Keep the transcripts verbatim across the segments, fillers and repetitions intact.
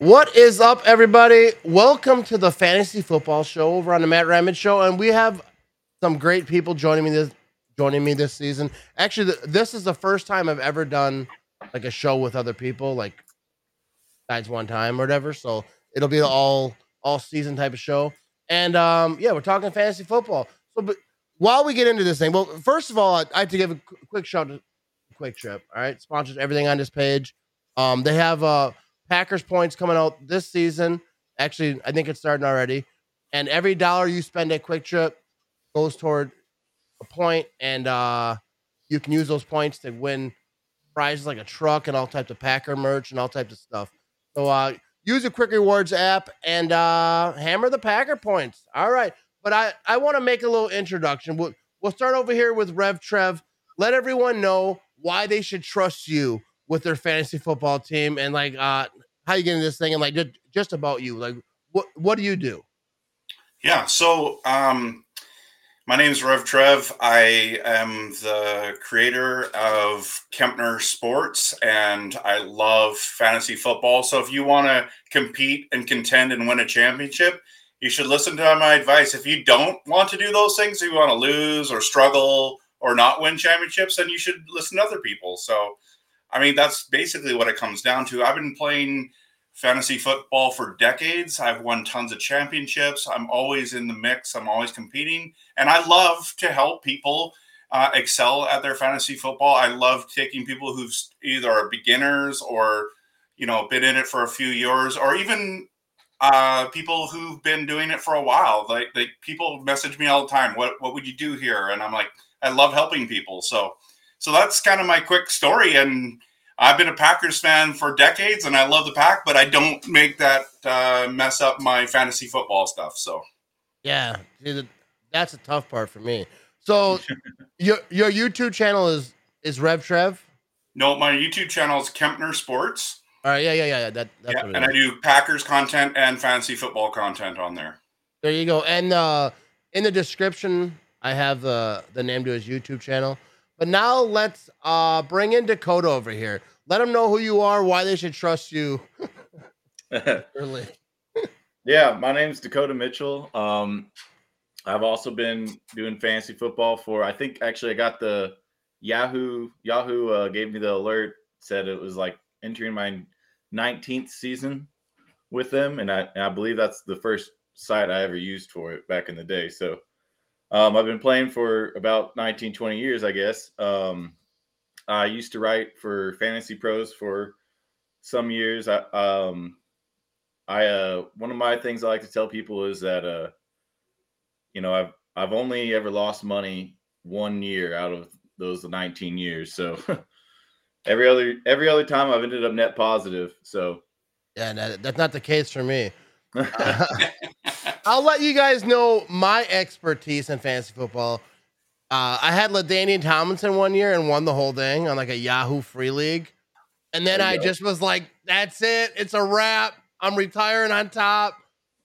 What is up, everybody? Welcome to the Fantasy Football Show over on the Matt Ramage Show, and we have some great people joining me this joining me this season. Actually, th- this is the first time I've ever done like a show with other people, like besides one time or whatever. So it'll be an all all season type of show, and um, yeah, we're talking fantasy football. So, but while we get into this thing, well, first of all, I, I have to give a qu- quick shout to Quick Trip. All right, sponsors everything on this page. Um, they have a uh, Packers points coming out this season. Actually, I think it's starting already. And every dollar you spend at Quick Trip goes toward a point, and uh, you can use those points to win prizes like a truck and all types of Packer merch and all types of stuff. So uh, use the Quick Rewards app and uh, hammer the Packer points. All right. But I, I want to make a little introduction. We'll, we'll start over here with Rev Trev. Let everyone know why they should trust you with their fantasy football team, and like uh, how you get into this thing, and like just, just about you, like what what do you do? Yeah, so um, my name is Rev Trev. I am the creator of Kempner Sports, and I love fantasy football. So if you want to compete and contend and win a championship, you should listen to my advice. If you don't want to do those things, if you want to lose or struggle or not win championships, then you should listen to other people. So I mean, that's basically what it comes down to. I've been playing fantasy football for decades. I've won tons of championships. I'm always in the mix. I'm always competing. And I love to help people uh, excel at their fantasy football. I love taking people who've either are beginners or, you know, been in it for a few years, or even uh, people who've been doing it for a while. Like, like people message me all the time, what, what would you do here? And I'm like, I love helping people. So So that's kind of my quick story, and I've been a Packers fan for decades, and I love the Pack, but I don't make that uh, mess up my fantasy football stuff. So, yeah, that's a tough part for me. So, your your YouTube channel is is Rev Trev? No, my YouTube channel is Kempner Sports. All right, yeah, yeah, yeah, that that's yeah, what it and is. I do Packers content and fantasy football content on there. There you go, and uh, in the description, I have uh, the name to his YouTube channel. But now let's uh, bring in Dakota over here. Let them know who you are, why they should trust you. Early. Yeah, my name's Dakota Mitchell. Um, I've also been doing fantasy football for, I think, actually I got the Yahoo. Yahoo uh, gave me the alert, said it was like entering my nineteenth season with them. And I, and I believe that's the first site I ever used for it back in the day. So Um, I've been playing for about nineteen, twenty years, I guess. Um, I used to write for Fantasy Pros for some years. I, um, I uh, one of my things I like to tell people is that, uh, you know, I've I've only ever lost money one year out of those nineteen years. So every other every other time I've ended up net positive. So yeah, no, that's not the case for me. Uh, I'll let you guys know my expertise in fantasy football. Uh, I had LaDainian Tomlinson one year and won the whole thing on like a Yahoo free league. And then I go. just was like, that's it. It's a wrap. I'm retiring on top.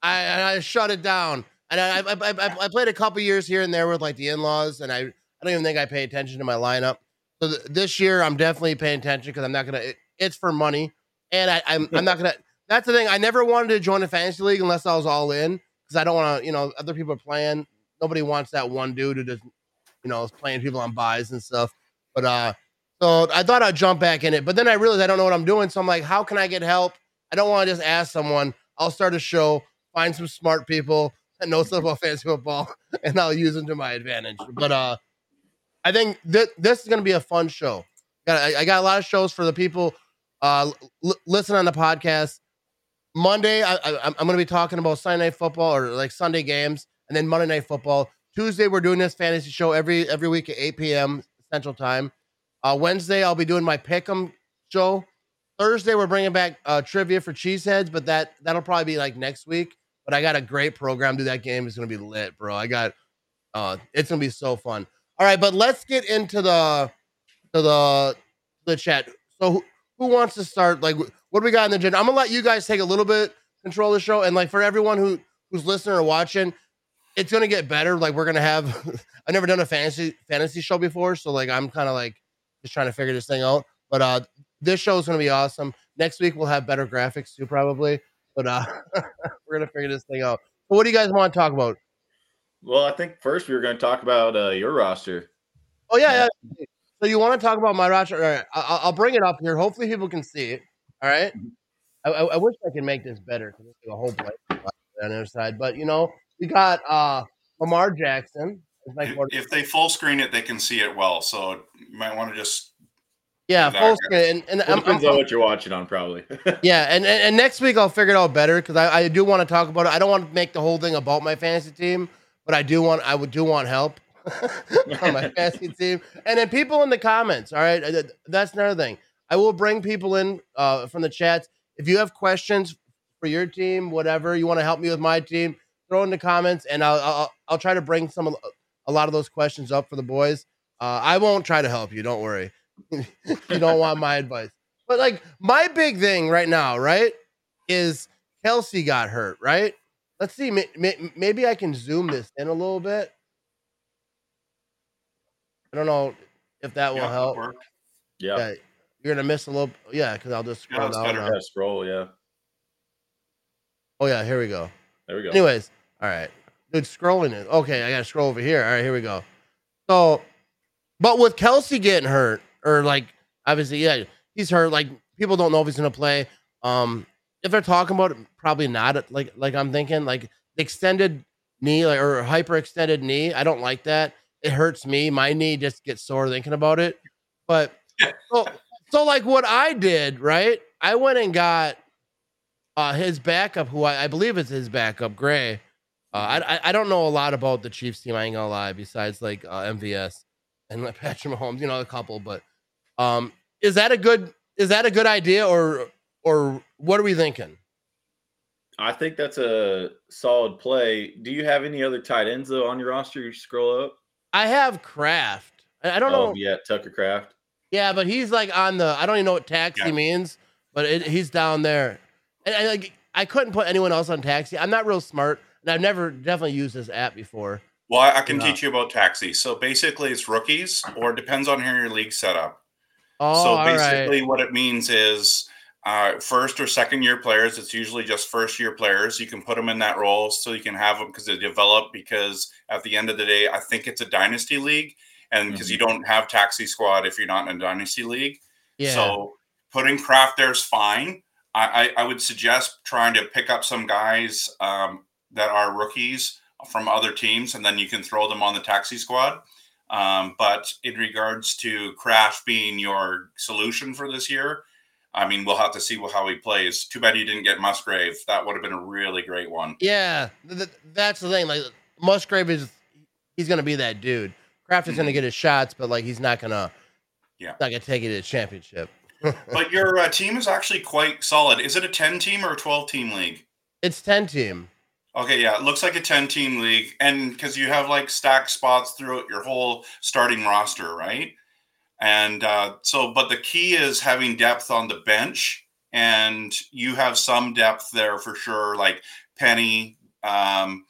I, and I shut it down. And I, I, I, I played a couple years here and there with like the in-laws, and I, I don't even think I pay attention to my lineup. So th- this year I'm definitely paying attention, because I'm not going it, to, it's for money. And I, I'm, I'm not going to, that's the thing. I never wanted to join a fantasy league unless I was all in, because I don't want to, you know, other people are playing. Nobody wants that one dude who just, you know, is playing people on buys and stuff. But uh, so I thought I'd jump back in it, but then I realized I don't know what I'm doing. So I'm like, how can I get help? I don't want to just ask someone. I'll start a show, find some smart people that know stuff about fantasy football, and I'll use them to my advantage. But uh, I think th- this is going to be a fun show. I, I got a lot of shows for the people uh, l- listen on the podcast. Monday, I, I, I'm going to be talking about Sunday night football, or like Sunday games, and then Monday night football. Tuesday, we're doing this fantasy show every every week at eight p.m. Central Time. Uh, Wednesday, I'll be doing my pick'em show. Thursday, we're bringing back uh, trivia for cheeseheads, but that that'll probably be like next week. But I got a great program. Dude, that game is going to be lit, bro. I got uh, it's going to be so fun. All right, but let's get into the to the the chat. So who, who wants to start? Like, what do we got in the gym? I'm gonna let you guys take a little bit control of the show, and like for everyone who who's listening or watching, it's gonna get better. Like we're gonna have, I've never done a fantasy fantasy show before, so like I'm kind of like just trying to figure this thing out. But uh, this show is gonna be awesome. Next week we'll have better graphics too, probably. But uh, we're gonna figure this thing out. So what do you guys want to talk about? Well, I think first we were going to talk about uh, your roster. Oh yeah, yeah. So you want to talk about my roster? All right, I'll, I'll bring it up here. Hopefully people can see it. All right. I, I, I wish I could make this better because there's a whole blank on the other side. But you know, we got uh, Lamar Jackson. If they full screen it, they can see it well. So you might want to just. Yeah, full screen. And, and well, I'm, depends I'm, on what you're watching on, probably. yeah, and, and and next week I'll figure it out better because I, I do want to talk about it. I don't want to make the whole thing about my fantasy team, but I do want I would do want help on my fantasy team. And then people in the comments, all right? That's another thing. I will bring people in uh, from the chats. If you have questions for your team, whatever, you want to help me with my team, throw in the comments, and I'll I'll, I'll try to bring some a lot of those questions up for the boys. Uh, I won't try to help you. Don't worry. You don't want my advice. But, like, my big thing right now, right, is Kelce got hurt, right? Let's see. May, may, maybe I can zoom this in a little bit. I don't know if that will yeah, help. Yeah. yeah. You're going to miss a little. Yeah, because I'll just scroll yeah, down. Now. Scroll, yeah. Oh, yeah. Here we go. There we go. Anyways. All right. Dude, scrolling it. Okay. I got to scroll over here. All right. Here we go. So, but with Kelce getting hurt, or like, obviously, yeah, he's hurt. Like, people don't know if he's going to play. Um, If they're talking about it, probably not. Like, like I'm thinking, like, extended knee like, or hyperextended knee. I don't like that. It hurts me. My knee just gets sore thinking about it. But so, so like what I did, right? I went and got uh, his backup, who I, I believe is his backup, Gray. Uh, I I don't know a lot about the Chiefs team. I ain't gonna lie. Besides like uh, M V S and like Patrick Mahomes, you know, a couple. But um, is that a good is that a good idea or or what are we thinking? I think that's a solid play. Do you have any other tight ends though on your roster? You scroll up. I have Kraft. I don't oh, know. Yeah, Tucker Kraft. Yeah, but he's like on the. I don't even know what taxi yeah. means, but it, he's down there. And I like I couldn't put anyone else on taxi. I'm not real smart, and I've never definitely used this app before. Well, I can no. teach you about taxi. So basically, it's rookies, or it depends on how your league set up. Oh, so basically, right. what it means is uh, first or second year players. It's usually just first year players. You can put them in that role, so you can have them because they develop. Because at the end of the day, I think it's a dynasty league. And because mm-hmm. you don't have taxi squad if you're not in a dynasty league. Yeah. So putting Kraft there is fine. I, I, I would suggest trying to pick up some guys um, that are rookies from other teams, and then you can throw them on the taxi squad. Um, but in regards to Kraft being your solution for this year, I mean, we'll have to see how he plays. Too bad you didn't get Musgrave. That would have been a really great one. Yeah, th- that's the thing. Like Musgrave is, he's going to be that dude. Kraft is going to get his shots, but like he's not going to, yeah, not going to take it to the championship. But your uh, team is actually quite solid. Is it a ten team or a twelve team league? It's ten team. Okay, yeah, it looks like a ten team league, and because you have like stacked spots throughout your whole starting roster, right? And uh, so, but the key is having depth on the bench, and you have some depth there for sure, like Penny. Um,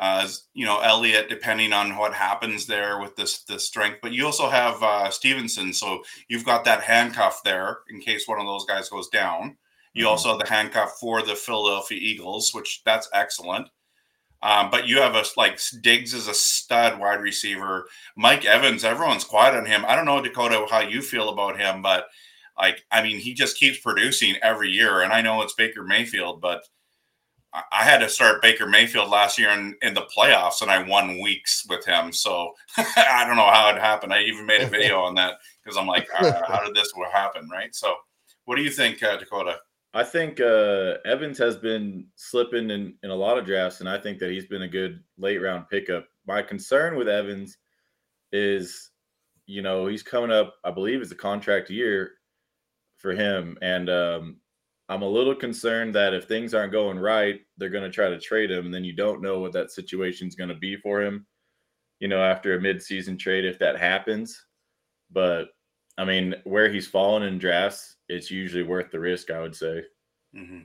Uh, you know, Elliott, depending on what happens there with this, the strength, but you also have uh, Stevenson. So you've got that handcuff there in case one of those guys goes down. You mm-hmm. also have the handcuff for the Philadelphia Eagles, which that's excellent. Um, but you have a, like Diggs is a stud wide receiver. Mike Evans, everyone's quiet on him. I don't know, Dakota, how you feel about him, but like, I mean, he just keeps producing every year. And I know it's Baker Mayfield, but I had to start Baker Mayfield last year in, in the playoffs, and I won weeks with him. So I don't know how it happened. I even made a video on that because I'm like, uh, how did this happen, right? So what do you think, uh, Dakota? I think uh, Evans has been slipping in, in a lot of drafts, and I think that he's been a good late-round pickup. My concern with Evans is, you know, he's coming up, I believe it's a contract year for him, and um, – I'm a little concerned that if things aren't going right, they're going to try to trade him. And then you don't know what that situation is going to be for him, you know, after a midseason trade, if that happens. But I mean, where he's fallen in drafts, it's usually worth the risk, I would say. Mm-hmm.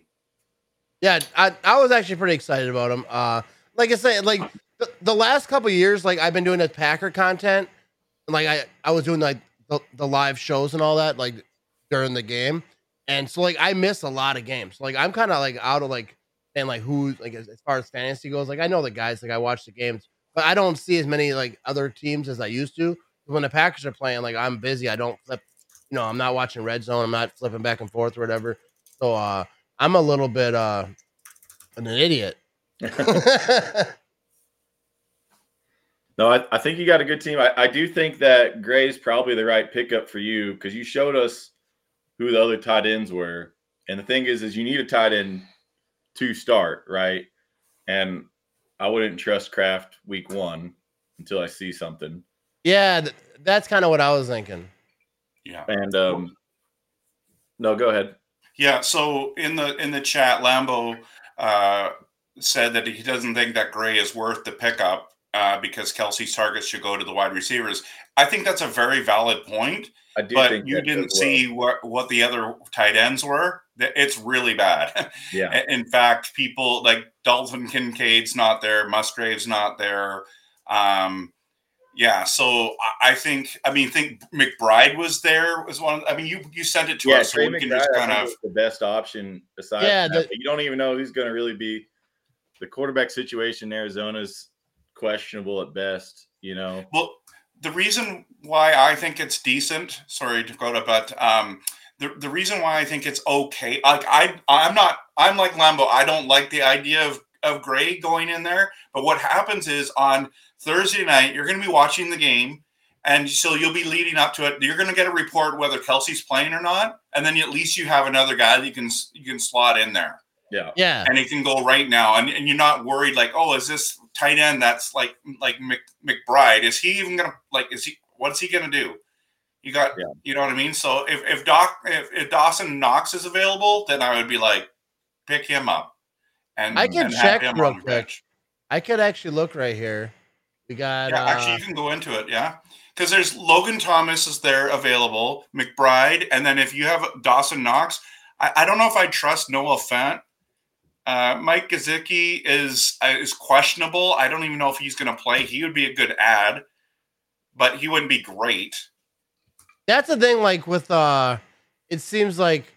Yeah. I, I was actually pretty excited about him. Uh, like I said, like the, the last couple of years, like I've been doing this Packer content. And like I, I was doing like the, the live shows and all that, like during the game. And so like I miss a lot of games. Like I'm kind of like out of like and like who like as, as far as fantasy goes. Like I know the guys. Like I watch the games, but I don't see as many like other teams as I used to. When the Packers are playing, like I'm busy. I don't flip. You know, I'm not watching Red Zone. I'm not flipping back and forth or whatever. So uh, I'm a little bit uh, an idiot. No, I, I think you got a good team. I, I do think that Gray is probably the right pickup for you because you showed us who the other tight ends were. And the thing is, is you need a tight end to start, right? And I wouldn't trust Kraft week one until I see something. Yeah, th- that's kind of what I was thinking. Yeah. And um, no, go ahead. Yeah, so in the in the chat, Lambo uh, said that he doesn't think that Gray is worth the pickup. Uh, because Kelce's targets should go to the wide receivers. I think that's a very valid point, I do but think you didn't see well. what, what the other tight ends were. It's really bad. Yeah. In fact, people like Dalton Kincaid's not there. Musgrave's not there. Um, yeah. So I think, I mean, think McBride was there was one. I mean, you, you sent it to yeah, us. So we can just kind of the best option aside. Yeah, the, you don't even know who's going to really be the quarterback situation in Arizona's questionable at best, you know. Well, the reason why I think it's decent, sorry, Dakota, but um, the the reason why I think it's okay, like I I'm not I'm like Lambo, I don't like the idea of of Gray going in there. But what happens is on Thursday night, you're going to be watching the game, and so you'll be leading up to it. You're going to get a report whether Kelce's playing or not, and then at least you have another guy that you can you can slot in there. Yeah, yeah, and it can go right now, and and you're not worried like, oh, is this tight end that's like like Mc, McBride? Is he even gonna like? Is he? What's he gonna do? You got, yeah. You know what I mean. So if if Doc if, if Dawson Knox is available, then I would be like, pick him up. And I can and check real quick. I could actually look right here. We got yeah, uh... actually you can go into it, yeah, because there's Logan Thomas is there available, McBride, and then if you have Dawson Knox, I, I don't know if I trust Noah Fant. Uh, Mike Gesicki is uh, is questionable. I don't even know if he's going to play. He would be a good add, but he wouldn't be great. That's the thing. Like with, uh, it seems like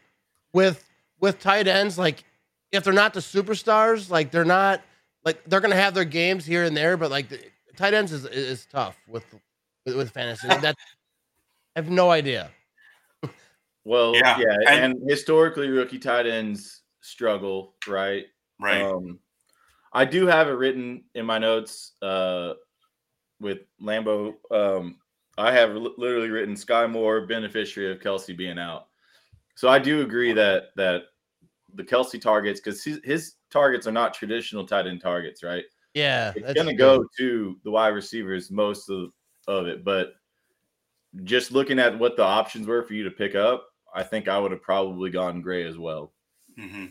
with with tight ends, like if they're not the superstars, like they're not like they're going to have their games here and there. But like the, tight ends is is tough with with, with fantasy. That I have no idea. Well, yeah, yeah and, and historically, rookie tight ends struggle, right? Right. Um, I do have it written in my notes uh, with Lambo. Um, I have l- literally written Sky Moore, beneficiary of Kelce being out. So I do agree that that the Kelce targets, because his, his targets are not traditional tight end targets, right? Yeah. It's going to go to the wide receivers most of, of it. But just looking at what the options were for you to pick up, I think I would have probably gone Gray as well. Mm-hmm.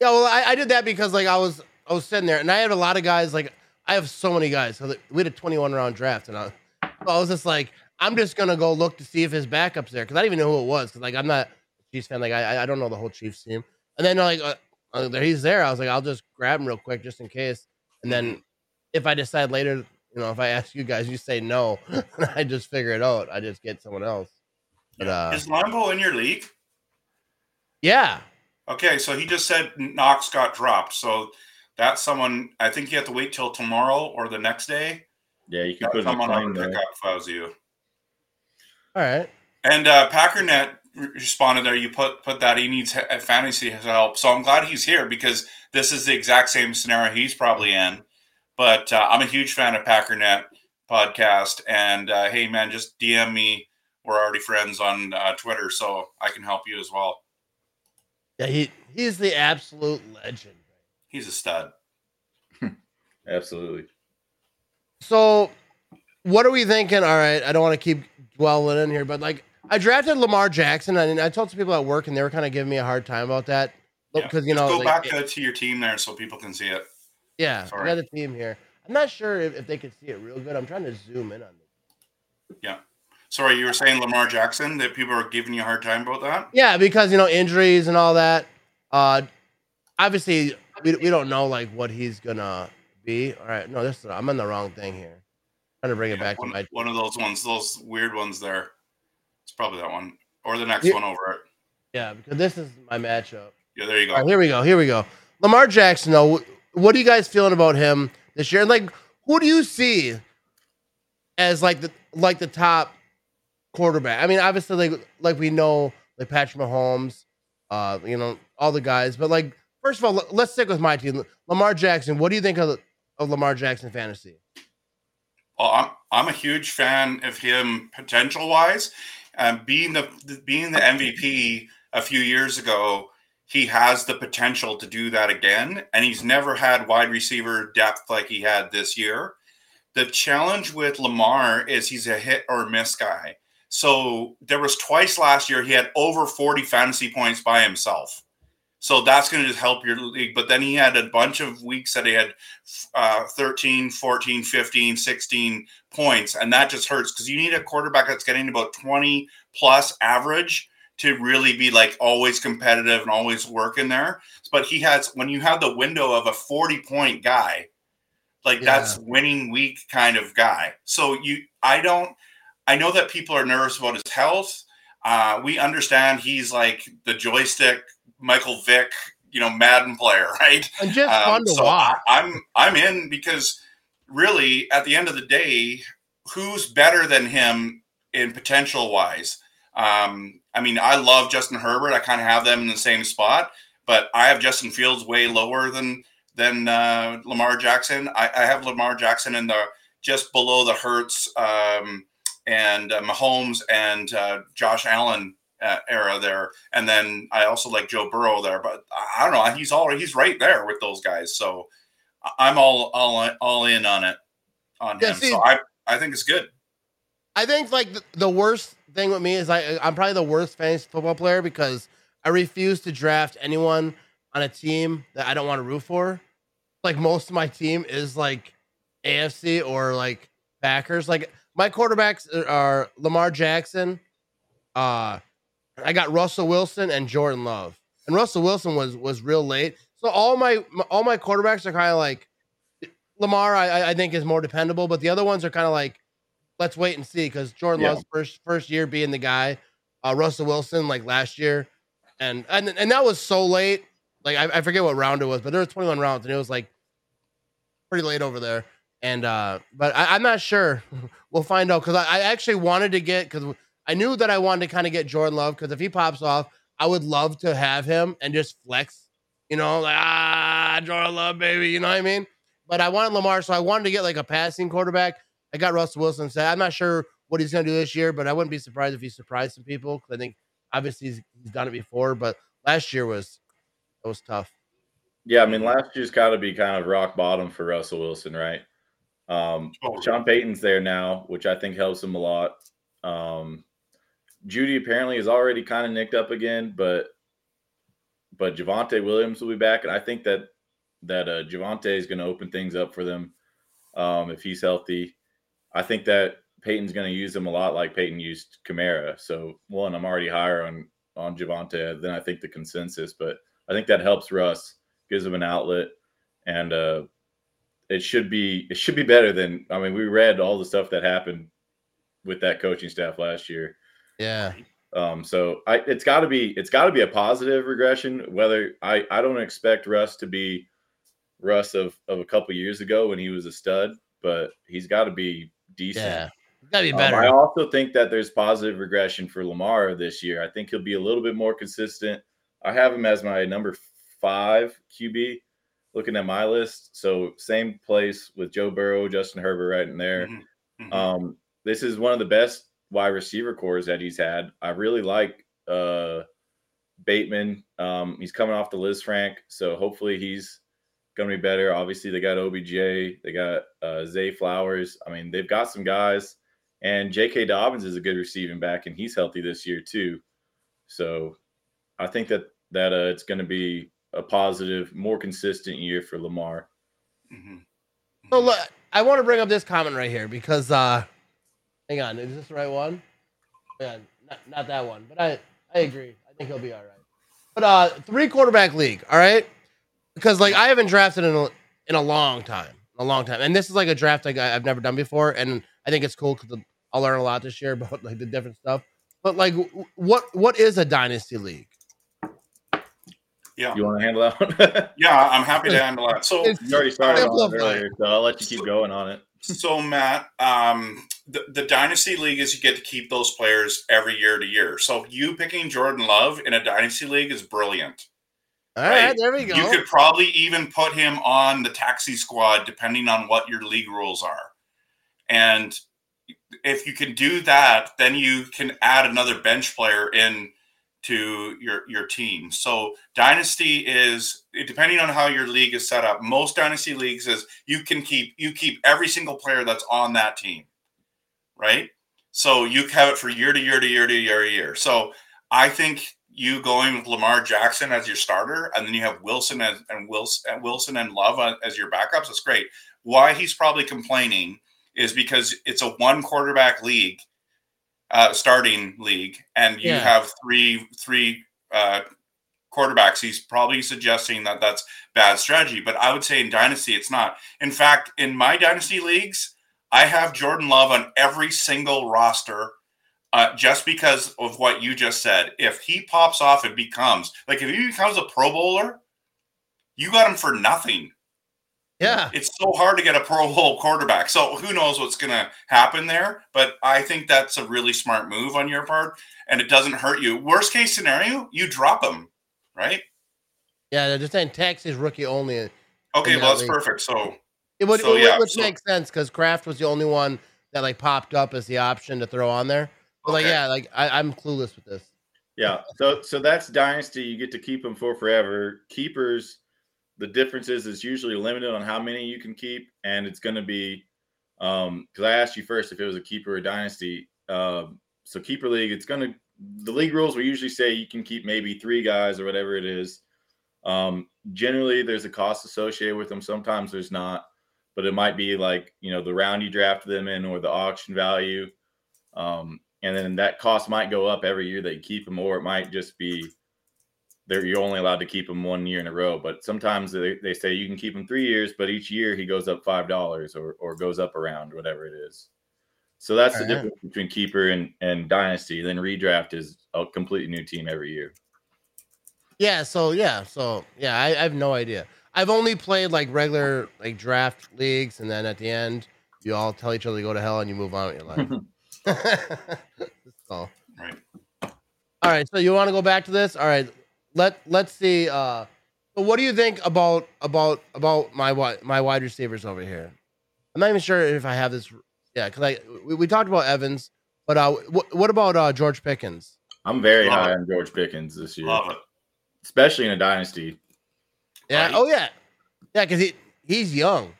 Yeah, well, I, I did that because like I was I was sitting there and I had a lot of guys. Like I have so many guys. So like, we had a twenty-one round draft, and I, so I was just like, I'm just gonna go look to see if his backup's there because I didn't even know who it was. Because like I'm not a Chiefs fan. Like I I don't know the whole Chiefs team. And then like uh, uh, he's there. I was like, I'll just grab him real quick just in case. And then if I decide later, you know, if I ask you guys, you say no, and I just figure it out. I just get someone else. But, uh, Is Lambo in your league? Yeah. Okay, so he just said Knox got dropped. So that's someone I think you have to wait till tomorrow or the next day. Yeah, you can put someone on the pick up if I was you. All right. And uh, PackerNet responded there. You put put that he needs fantasy help. So I'm glad he's here because this is the exact same scenario he's probably in. But uh, I'm a huge fan of PackerNet podcast. And uh, hey, man, just D M me. We're already friends on uh, Twitter, so I can help you as well. Yeah, he, he's the absolute legend. He's a stud. Absolutely. So what are we thinking? All right, I don't want to keep dwelling in here, but like I drafted Lamar Jackson. I mean, I told some people at work and they were kind of giving me a hard time about that. Because, yeah. you know, Just go like, back it, to your team there so people can see it. Yeah, Sorry. We got a team here. I'm not sure if, if they could see it real good. I'm trying to zoom in on this. Yeah. Sorry, you were saying Lamar Jackson, that people are giving you a hard time about that? Yeah, because, you know, injuries and all that. Uh, obviously, we, we don't know, like, what he's going to be. All right. No, this is, I'm on the wrong thing here. I'm trying to bring yeah, it back one, to my... One of those ones, those weird ones there. It's probably that one. Or the next you, one over it. Yeah, because this is my matchup. Yeah, there you go. All right, here we go. Here we go. Lamar Jackson, though, what are you guys feeling about him this year? And, like, who do you see as, like, the like the top quarterback? I mean, obviously, like, like we know, like, Patrick Mahomes, uh, you know, all the guys. But, like, first of all, let's stick with my team. Lamar Jackson, what do you think of, of Lamar Jackson fantasy? Well, I'm, I'm a huge fan of him potential-wise. Um, being the being the M V P a few years ago, he has the potential to do that again, and he's never had wide receiver depth like he had this year. The challenge with Lamar is he's a hit or miss guy. So there was twice last year he had over forty fantasy points by himself. So that's going to just help your league. But then he had a bunch of weeks that he had uh, thirteen, fourteen, fifteen, sixteen points. And that just hurts because you need a quarterback that's getting about twenty plus average to really be like always competitive and always working there. But he has, when you have the window of a forty point guy, like yeah. that's winning week kind of guy. So you, I don't, I know that people are nervous about his health. Uh, we understand he's like the joystick Michael Vick, you know, Madden player, right? And just um, fun to so watch. I, I'm I'm in because really, at the end of the day, who's better than him in potential wise? Um, I mean, I love Justin Herbert. I kind of have them in the same spot, but I have Justin Fields way lower than than uh, Lamar Jackson. I, I have Lamar Jackson in the just below the Hurts um, and uh, Mahomes and uh, Josh Allen. Uh, era there, and then I also like Joe Burrow there, but I don't know. He's all he's right there with those guys, so I'm all all all in on it on yeah, him. See, so I I think it's good. I think like the, the worst thing with me is I I'm probably the worst fantasy football player because I refuse to draft anyone on a team that I don't want to root for. Like most of my team is like A F C or like Packers. Like my quarterbacks are Lamar Jackson. Uh, I got Russell Wilson and Jordan Love, and Russell Wilson was was real late. So all my, my all my quarterbacks are kind of like Lamar. I I think is more dependable, but the other ones are kind of like let's wait and see because Jordan yeah. Love's first first year being the guy, uh, Russell Wilson like last year, and and and that was so late. Like I, I forget what round it was, but there was twenty-one rounds, and it was like pretty late over there. And uh, but I, I'm not sure. We'll find out because I, I actually wanted to get because. I knew that I wanted to kind of get Jordan Love because if he pops off, I would love to have him and just flex, you know, like, ah, Jordan Love, baby, you know what I mean? But I wanted Lamar, so I wanted to get like a passing quarterback. I got Russell Wilson. So I'm not sure what he's going to do this year, but I wouldn't be surprised if he surprised some people because I think obviously he's, he's done it before, but last year was it was tough. Yeah, I mean, last year's got to be kind of rock bottom for Russell Wilson, right? Um, Sean Payton's there now, which I think helps him a lot. Um, Judy apparently is already kind of nicked up again, but but Javonte Williams will be back, and I think that that uh, Javonte is going to open things up for them um, if he's healthy. I think that Peyton's going to use them a lot like Peyton used Kamara. So, one, I'm already higher on, on Javonte than I think the consensus, but I think that helps Russ, gives him an outlet, and uh, it should be it should be better than – I mean, we read all the stuff that happened with that coaching staff last year. Yeah. Um, so I, it's got to be it's got to be a positive regression. Whether I, I don't expect Russ to be Russ of, of a couple years ago when he was a stud, but he's got to be decent. Yeah, got to be better. Um, I also think that there's positive regression for Lamar this year. I think he'll be a little bit more consistent. I have him as my number five Q B, looking at my list. So same place with Joe Burrow, Justin Herbert, right in there. Mm-hmm. Um, this is one of the best wide receiver cores that he's had. I really like uh, Bateman. Um, he's coming off the Liz Frank, so hopefully he's going to be better. Obviously, they got O B J. They got uh, Zay Flowers. I mean, they've got some guys. And J K. Dobbins is a good receiving back, and he's healthy this year too. So I think that, that uh, it's going to be a positive, more consistent year for Lamar. Mm-hmm. So, look, I want to bring up this comment right here because uh... – hang on, is this the right one? Yeah, not, not that one, but I, I agree. I think he'll be all right. But uh, three quarterback league, all right? Because like I haven't drafted in a, in a long time, a long time, and this is like a draft like I've never done before, and I think it's cool because I'll learn a lot this year about like the different stuff. But like, what what is a dynasty league? Yeah. You want to handle that one? Yeah, I'm happy to handle that. So you already started on it earlier, so I'll let you keep so, going on it. So, Matt, um, the, the Dynasty League is you get to keep those players every year to year. So you picking Jordan Love in a Dynasty League is brilliant. All right, right, there we go. You could probably even put him on the taxi squad depending on what your league rules are. And if you can do that, then you can add another bench player in to your, your team. So Dynasty is, depending on how your league is set up, most Dynasty leagues is you can keep, you keep every single player that's on that team, right? So you have it for year to year to year to year to year. So I think you going with Lamar Jackson as your starter, and then you have Wilson and, and Wilson, Wilson and Love as your backups. That's great. Why he's probably complaining is because it's a one quarterback league, uh, starting league, and you yeah. have three three uh, quarterbacks. He's probably suggesting that that's bad strategy, but I would say in Dynasty it's not. In fact, in my Dynasty leagues, I have Jordan Love on every single roster. Uh, just because of what you just said, if he pops off and becomes like, if he becomes a Pro Bowler, you got him for nothing. Yeah. It's so hard to get a Pro Bowl quarterback. So who knows what's going to happen there, but I think that's a really smart move on your part, and it doesn't hurt you. Worst case scenario, you drop him, right? Yeah. They're saying tax is rookie only. In, okay. In well, that that's league. Perfect. So it would, so, it would, yeah, would so. make sense because Kraft was the only one that like popped up as the option to throw on there. But like, okay. yeah, like I, I'm clueless with this. Yeah. So, so that's Dynasty. You get to keep them for forever. Keepers, the difference is it's usually limited on how many you can keep. And it's going to be, um, cause I asked you first if it was a keeper or Dynasty. Um, so keeper league, it's going to, the league rules will usually say you can keep maybe three guys or whatever it is. Um, generally there's a cost associated with them. Sometimes there's not, but it might be like, you know, the round you draft them in or the auction value. Um, And then that cost might go up every year that you keep them, or it might just be there. You're only allowed to keep them one year in a row. But sometimes they, they say you can keep them three years, but each year he goes up five dollars or, or goes up around, whatever it is. So that's All the right. difference between keeper and, and Dynasty. Then redraft is a completely new team every year. Yeah. So, yeah. So, yeah, I, I have no idea. I've only played like regular like draft leagues. And then at the end, you all tell each other to go to hell and you move on with your life. So. Right. All right. So you want to go back to this? All right. Let Let's see. Uh, so what do you think about about about my my wide receivers over here? I'm not even sure if I have this. Yeah, because I we, we talked about Evans, but uh, wh- what about uh, George Pickens? I'm very Love high it. on George Pickens this year, Love it. especially in a dynasty. Yeah. Right. Oh yeah. Yeah, because he he's young.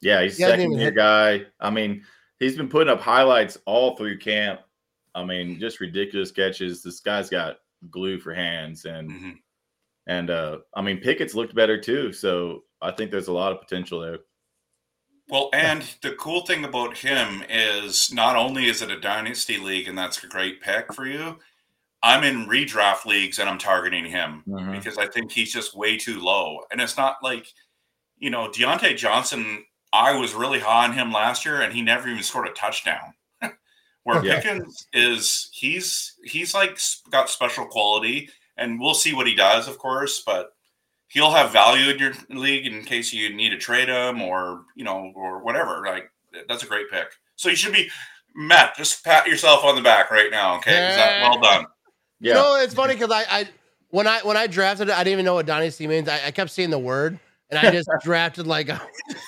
Yeah, he's he second year guy. I mean. He's been putting up highlights all through camp. I mean, just ridiculous catches. This guy's got glue for hands, and mm-hmm. and uh, I mean, Pickett's looked better too. So I think there's a lot of potential there. Well, and the cool thing about him is not only is it a dynasty league, and that's a great pick for you. I'm in redraft leagues, and I'm targeting him mm-hmm. because I think he's just way too low. And it's not like, you know, Deontay Johnson. I was really high on him last year, and he never even scored a touchdown. Where yeah. Pickens is, he's he's like got special quality, and we'll see what he does, of course. But he'll have value in your league in case you need to trade him, or you know, or whatever. Like that's a great pick. So you should be, Matt. Just pat yourself on the back right now, okay? Yeah. Is that well done? Yeah. No, it's funny because I, I when I when I drafted it, I didn't even know what dynasty means. I, I kept seeing the word. And I just drafted like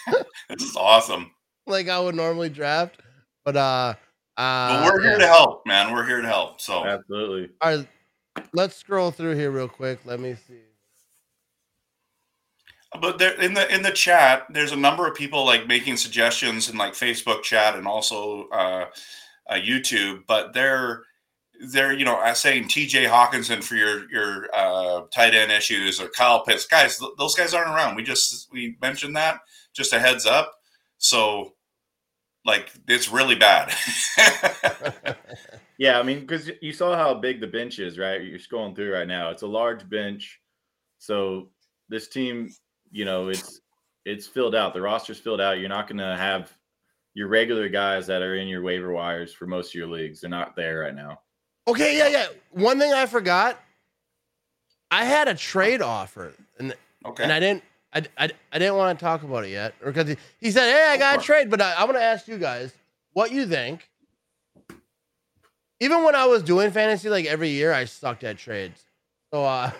this is awesome. Like I would normally draft. But uh uh but we're here yeah. to help, man. We're here to help. So absolutely. All right. Let's scroll through here real quick. Let me see. But there in the in the chat, there's a number of people like making suggestions in like Facebook chat and also uh, uh YouTube, but they're They're, you know, saying T J Hawkinson for your your uh, tight end issues or Kyle Pitts. Guys, th- those guys aren't around. We just we mentioned that. Just a heads up. So, like, it's really bad. Yeah, I mean, because you saw how big the bench is, right? You're scrolling through right now. It's a large bench. So this team, you know, it's it's filled out. The roster's filled out. You're not going to have your regular guys that are in your waiver wires for most of your leagues. They're not there right now. Okay, yeah, yeah. One thing I forgot, I had a trade offer, and okay. and I didn't I, I, I didn't want to talk about it yet, because he, he said, "Hey, I got a trade," but I, I want to ask you guys what you think. Even when I was doing fantasy, like every year, I sucked at trades. So uh,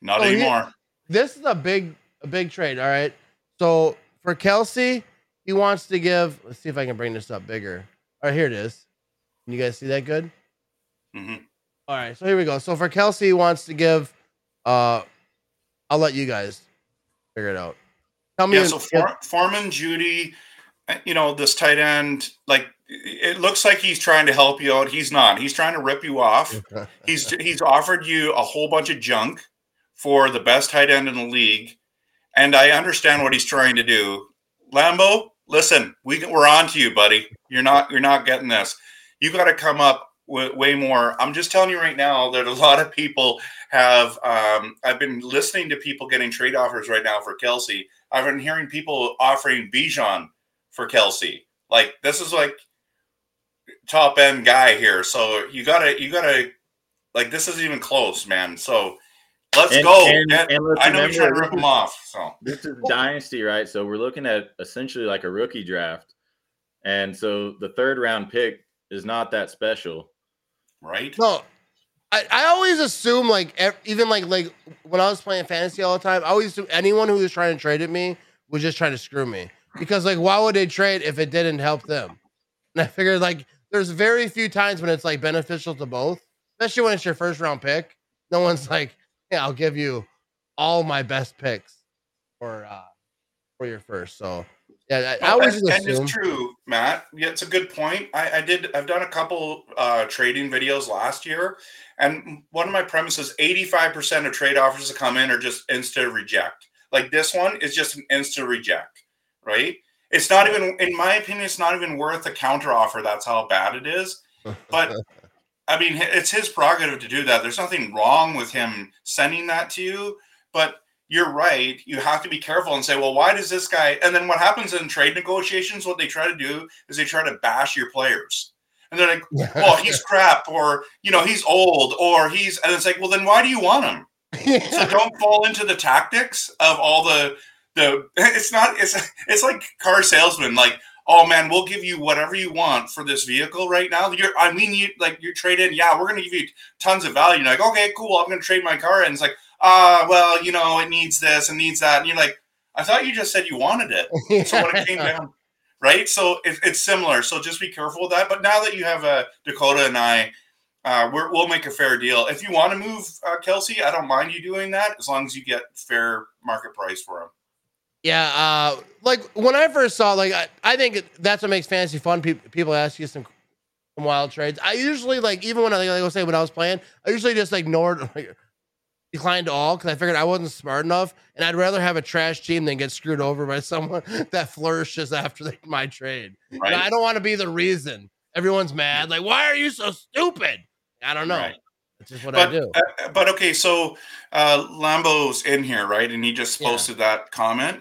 not so anymore. He, this is a big a big trade. All right, so for Kelce, he wants to give. Let's see if I can bring this up bigger. All right, here it is. Can you guys see that good? Mm-hmm. All right, so here we go. So for Kelce, he wants to give. Uh, I'll let you guys figure it out. Tell me. Yeah, so For- Foreman, Judy, you know, this tight end, like, it looks like he's trying to help you out. He's not. He's trying to rip you off. he's he's offered you a whole bunch of junk for the best tight end in the league, and I understand what he's trying to do. Lambo, listen, we can, we're on to you, buddy. You're not you're not getting this. You got to come up with way more. I'm just telling you right now that a lot of people have. Um, I've been listening to people getting trade offers right now for Kelce. I've been hearing people offering Bijan for Kelce. Like, this is like top end guy here. So you gotta, you gotta, like, this isn't even close, man. So let's and, go. And, and, and let's I know you're trying to rip them off. So this is dynasty, right? So we're looking at essentially like a rookie draft, and so the third round pick is not that special, right? No, I, I always assume, like, even like like when I was playing fantasy all the time, I always assume anyone who was trying to trade at me was just trying to screw me, because, like, why would they trade if it didn't help them? And I figured, like, there's very few times when it's like beneficial to both, especially when it's your first round pick. No one's like, yeah, I'll give you all my best picks for uh, for your first. So yeah, I, I always assume. And it's true, Matt. Yeah, it's a good point. I, I did. I've done a couple uh, trading videos last year, and one of my premises: eighty-five percent of trade offers that come in are just instant reject. Like, this one is just an instant reject, right? It's not even, in my opinion, it's not even worth a counter offer. That's how bad it is. But I mean, it's his prerogative to do that. There's nothing wrong with him sending that to you. But you're right. You have to be careful and say, well, why does this guy? And then what happens in trade negotiations, what they try to do is they try to bash your players. And they're like, well, he's crap, or, you know, he's old, or he's, and it's like, well, then why do you want him? Yeah. So don't fall into the tactics of all the, The, it's not it's it's like car salesman, like, oh man, we'll give you whatever you want for this vehicle right now. You're I mean you like your trade in, yeah, we're gonna give you tons of value. And you're like, okay, cool, I'm gonna trade my car in. It's like, ah, uh, well, you know, it needs this and needs that. And you're like, I thought you just said you wanted it. Yeah. So when it came down, right? So it, it's similar. So just be careful with that. But now that you have a uh, Dakota and I, uh, we're, we'll make a fair deal. If you want to move uh, Kelce, I don't mind you doing that, as long as you get fair market price for him. Yeah, uh, like when I first saw, like, I, I think it, that's what makes fantasy fun. People, people ask you some, some wild trades. I usually, like, even when I like, like I say when I was playing, I usually just ignored, like, declined all, because I figured I wasn't smart enough, and I'd rather have a trash team than get screwed over by someone that flourishes after they, my trade. Right. I don't want to be the reason everyone's mad. Like, why are you so stupid? I don't know. Right. That's just what but, I do. Uh, but okay, so uh, Lambo's in here, right? And he just posted yeah. that comment.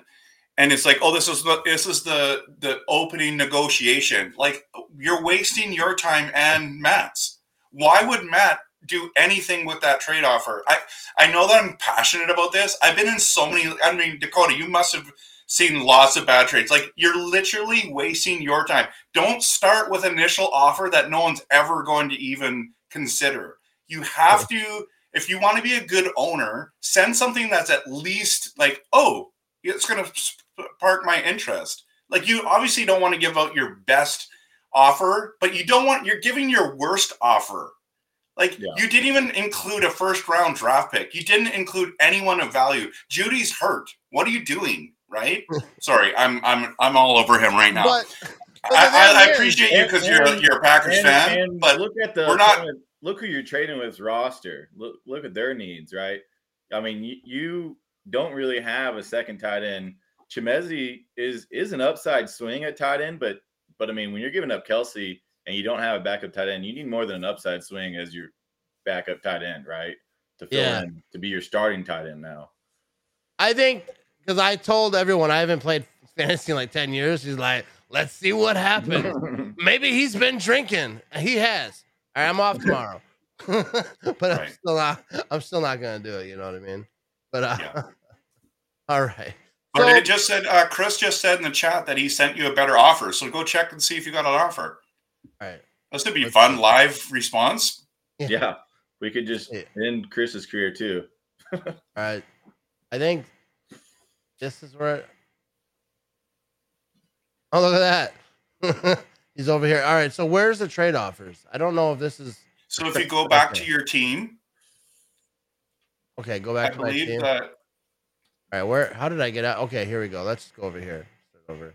And it's like, oh, this is the this is the the opening negotiation. Like, you're wasting your time and Matt's. Why would Matt do anything with that trade offer? I, I know that I'm passionate about this. I've been in so many. I mean, Dakota, you must have seen lots of bad trades. Like, you're literally wasting your time. Don't start with an initial offer that no one's ever going to even consider. You have to, if you want to be a good owner, send something that's at least like, oh, it's going to spark my interest. Like, you obviously don't want to give out your best offer, but you don't want, you're giving your worst offer. Like, yeah. you didn't even include a first round draft pick. You didn't include anyone of value. Judy's hurt. What are you doing? Right? Sorry. I'm, I'm, I'm all over him right now. But, but I, I, I appreciate and, you because you're, you're a Packers and, fan, and but look at the, we're not, look who you're trading with roster. Look, look at their needs. Right. I mean, you, you don't really have a second tight end. Chimezie is is an upside swing at tight end, but but I mean, when you're giving up Kelce and you don't have a backup tight end, you need more than an upside swing as your backup tight end, right? To fill yeah. in, to be your starting tight end now. I think, because I told everyone I haven't played fantasy in like ten years. He's like, let's see what happens. Maybe he's been drinking. He has. All right, I'm off tomorrow. but right. I'm still not, I'm still not going to do it. You know what I mean? But uh, yeah. All right. But so, it just said, uh, Chris just said in the chat that he sent you a better offer. So go check and see if you got an offer. All right. That's going to be Let's fun see. Live response. Yeah. yeah. We could just yeah. end Chris's career too. All right. I think this is where. It... Oh, look at that. He's over here. All right. So where's the trade offers? I don't know if this is. So if you go back okay. to your team. Okay. Go back I to my team. That... All right, where? How did I get out? Okay, here we go. Let's go over here. Over.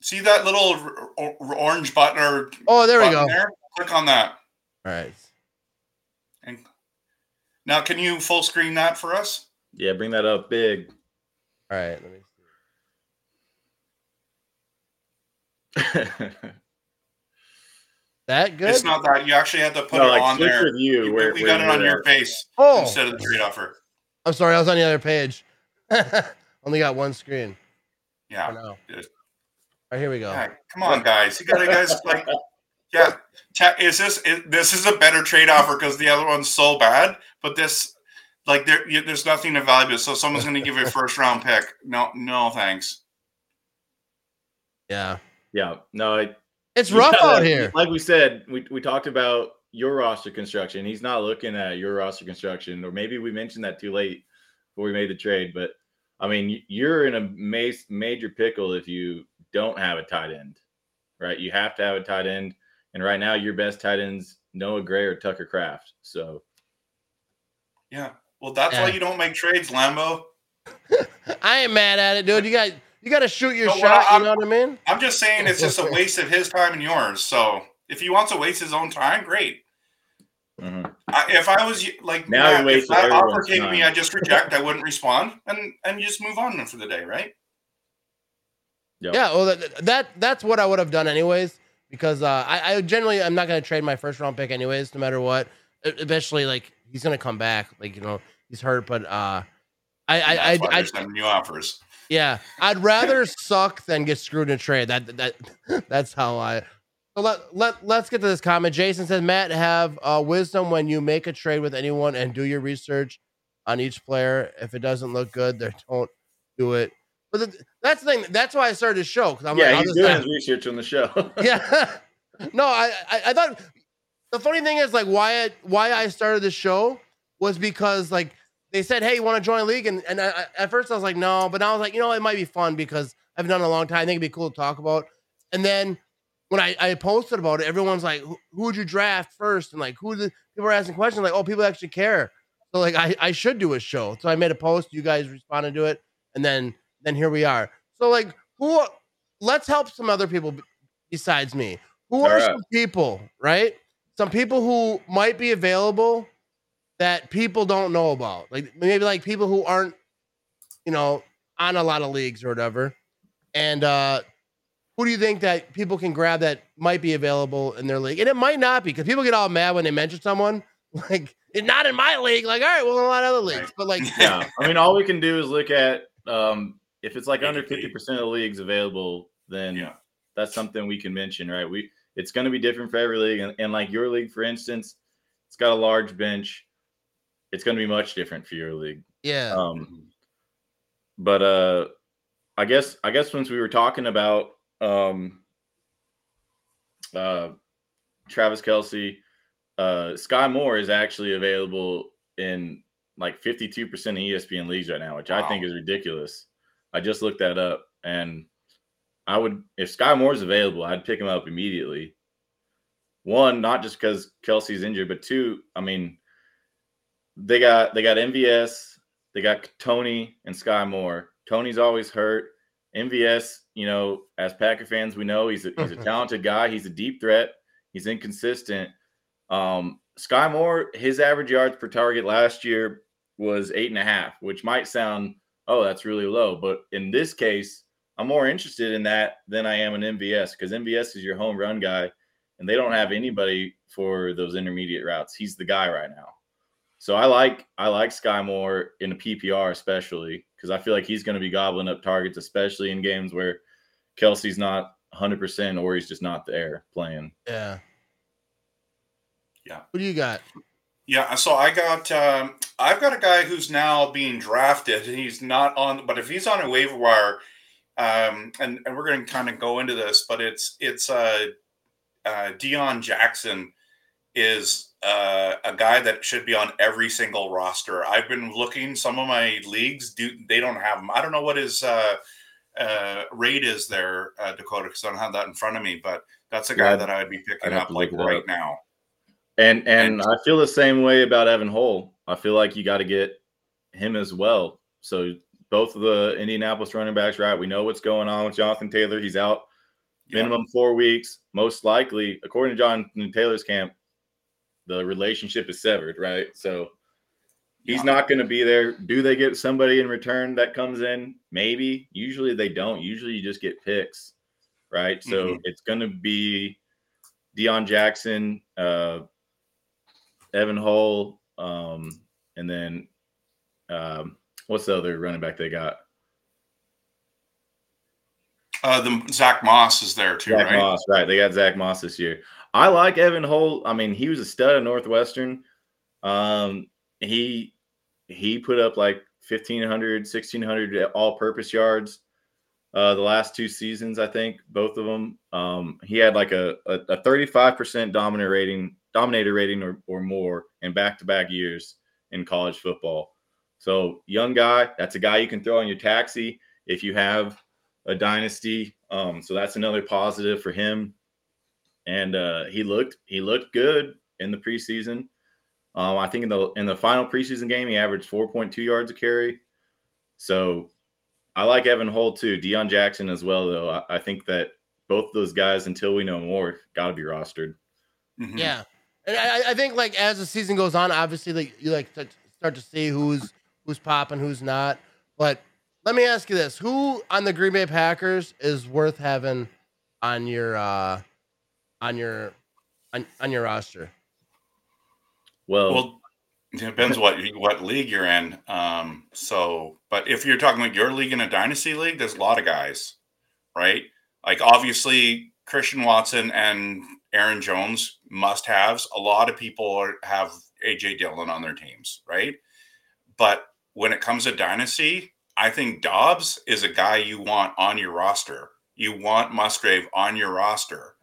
See that little r- r- orange button or? Oh, there we go. There? Click on that. All right. And now, can you full screen that for us? Yeah, bring that up big. All right, let me see. That good? It's not that. You actually had to put no, it like on there. You, you, where, we where, got it on your at. Face oh. instead of the trade offer. I'm sorry, I was on the other page. Only got one screen. Yeah. All right, here we go. Yeah, come on, guys. You got to guys like, yeah. Is this is, this is a better trade offer because the other one's so bad? But this, like, there, you, there's nothing of value. So someone's going to give you a first round pick. No, no, thanks. Yeah. Yeah. No, it, it's rough gotta, out here. Like we said, we we talked about. Your roster construction. He's not looking at your roster construction, or maybe we mentioned that too late before we made the trade. But I mean, you're in a ma- major pickle if you don't have a tight end, right? You have to have a tight end, and right now your best tight ends Noah Gray or Tucker Kraft. So, yeah, well, that's yeah. why you don't make trades, Lambo. I ain't mad at it, dude. You got you got to shoot your no, shot. Well, you know what I mean? I'm just saying it's just a waste of his time and yours. So if he wants to waste his own time, great. Mm-hmm. I, if I was like now Matt, if that offer came to me, I just reject. I wouldn't respond, and and just move on for the day, right? Yep. Yeah, well, that, that that's what I would have done anyways, because uh, I, I generally I'm not going to trade my first round pick anyways, no matter what. Especially like he's going to come back, like you know he's hurt, but uh, I I I, I, I new offers. Yeah, I'd rather suck than get screwed in a trade. That that that's how I. So let, let, let's get to this comment. Jason says, Matt, have uh, wisdom when you make a trade with anyone and do your research on each player. If it doesn't look good, they don't do it. But the, that's the thing. That's why I started the show. I'm yeah, like, he's doing his research on the show. yeah. No, I, I, I thought the funny thing is, like, why I, why I started the show was because, like, they said, hey, you want to join a league? And, and I, I, at first I was like, no. But now I was like, you know, it might be fun because I've done it a long time. I think it'd be cool to talk about. And then when I, I posted about it, everyone's like, who would you draft first? And like, who the people are asking questions like, oh, people actually care. So like, I, I should do a show. So I made a post, you guys responded to it. And then, then here we are. So like, who, let's help some other people besides me. Who All are right. some people, right? Some people who might be available that people don't know about. Like maybe like people who aren't, you know, on a lot of leagues or whatever. And, uh, who do you think that people can grab that might be available in their league? And it might not be because people get all mad when they mention someone like not in my league, like, all right, well, in a lot of other leagues, but like, yeah, I mean, all we can do is look at, um, if it's like under fifty percent of the leagues available, then yeah. that's something we can mention, right? We, it's going to be different for every league. And, and like your league, for instance, it's got a large bench. It's going to be much different for your league. Yeah. Um, but, uh, I guess, I guess once we were talking about, Um, uh, Travis Kelce, uh, Sky Moore is actually available in like fifty-two percent of E S P N leagues right now, which wow. I think is ridiculous. I just looked that up, and I would, if Sky Moore is available, I'd pick him up immediately. One, not just because Kelce's injured, but two, I mean, they got they got M V S, they got Tony and Sky Moore. Tony's always hurt. M V S, you know, as Packer fans, we know he's a, he's a talented guy. He's a deep threat. He's inconsistent. Um, Sky Moore, his average yards per target last year was eight and a half, which might sound, oh, that's really low. But in this case, I'm more interested in that than I am in M V S because M V S is your home run guy, and they don't have anybody for those intermediate routes. He's the guy right now. So I like I like Sky Moore in a P P R especially because I feel like he's going to be gobbling up targets, especially in games where Kelce's not one hundred percent or he's just not there playing. Yeah. Yeah. What do you got? Yeah, so I got um, I've got a guy who's now being drafted. He's not on, but if he's on a waiver wire, um, and, and we're going to kind of go into this, but it's it's uh, uh, Deon Jackson is uh, a guy that should be on every single roster. I've been looking. Some of my leagues do they don't have him. I don't know what his uh, uh, rate is there, uh, Dakota, because I don't have that in front of me. But that's a guy yeah, that I would be picking up like right up. now. And, and and I feel the same way about Evan Hull. I feel like you got to get him as well. So both of the Indianapolis running backs, right? We know what's going on with Jonathan Taylor. He's out minimum yeah. four weeks. Most likely, according to Jonathan Taylor's camp, the relationship is severed, right? So he's yeah. not going to be there. Do they get somebody in return that comes in? Maybe. Usually they don't. Usually you just get picks, right? So mm-hmm. it's going to be Deon Jackson, uh, Evan Hull, um, and then um, what's the other running back they got? Uh, the Zach Moss is there too, Zach right? Moss, right. They got Zach Moss this year. I like Evan Hull. I mean, he was a stud at Northwestern. Um, he he put up like fifteen hundred, sixteen hundred all-purpose yards uh, the last two seasons, I think, both of them. Um, he had like a, a, a thirty-five percent dominant rating. Dominator rating or, or more in back-to-back years in college football. So young guy, that's a guy you can throw in your taxi if you have a dynasty. Um, so that's another positive for him. And uh, he looked he looked good in the preseason. Um, I think in the in the final preseason game, he averaged four point two yards a carry. So I like Evan Hull too. Deon Jackson as well, though. I, I think that both those guys, until we know more, got to be rostered. Mm-hmm. Yeah. And I, I think, like, as the season goes on, obviously, like, you like to start to see who's who's popping, who's not. But let me ask you this: who on the Green Bay Packers is worth having on your uh, on your on, on your roster? Well, well, it depends what what league you're in. Um, so, but if you're talking about your league in a dynasty league, there's a lot of guys, right? Like, obviously, Christian Watson and Aaron Jones must-haves. A lot of people are, have A J. Dillon on their teams, right? But when it comes to dynasty, I think Dobbs is a guy you want on your roster. You want Musgrave on your roster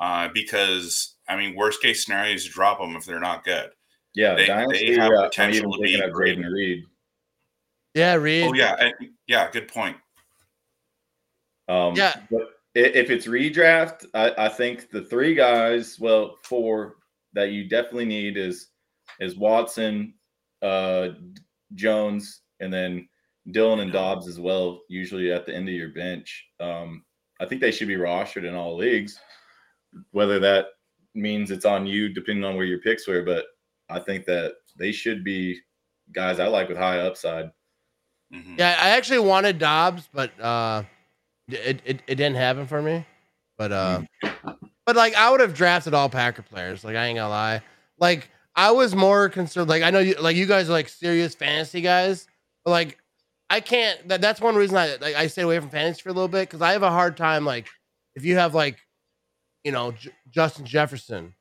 uh, because, I mean, worst-case scenario is drop them if they're not good. Yeah, they, dynasty, they have yeah, potential to be great. Reed. Yeah, Reed. Oh, yeah. I, yeah, good point. Um, yeah. But- If it's redraft, I, I think the three guys, well, four that you definitely need is is Watson, uh, Jones, and then Dillon and Dobbs as well, usually at the end of your bench. Um, I think they should be rostered in all leagues, whether that means it's on you depending on where your picks were. But I think that they should be guys I like with high upside. Mm-hmm. Yeah, I actually wanted Dobbs, but uh... – It, it it didn't happen for me, but uh, but like I would have drafted all Packer players. Like I ain't gonna lie. Like I was more concerned. Like I know you like you guys are like serious fantasy guys, but like I can't. That, that's one reason I like I stay away from fantasy for a little bit because I have a hard time. Like if you have like you know J- Justin Jefferson,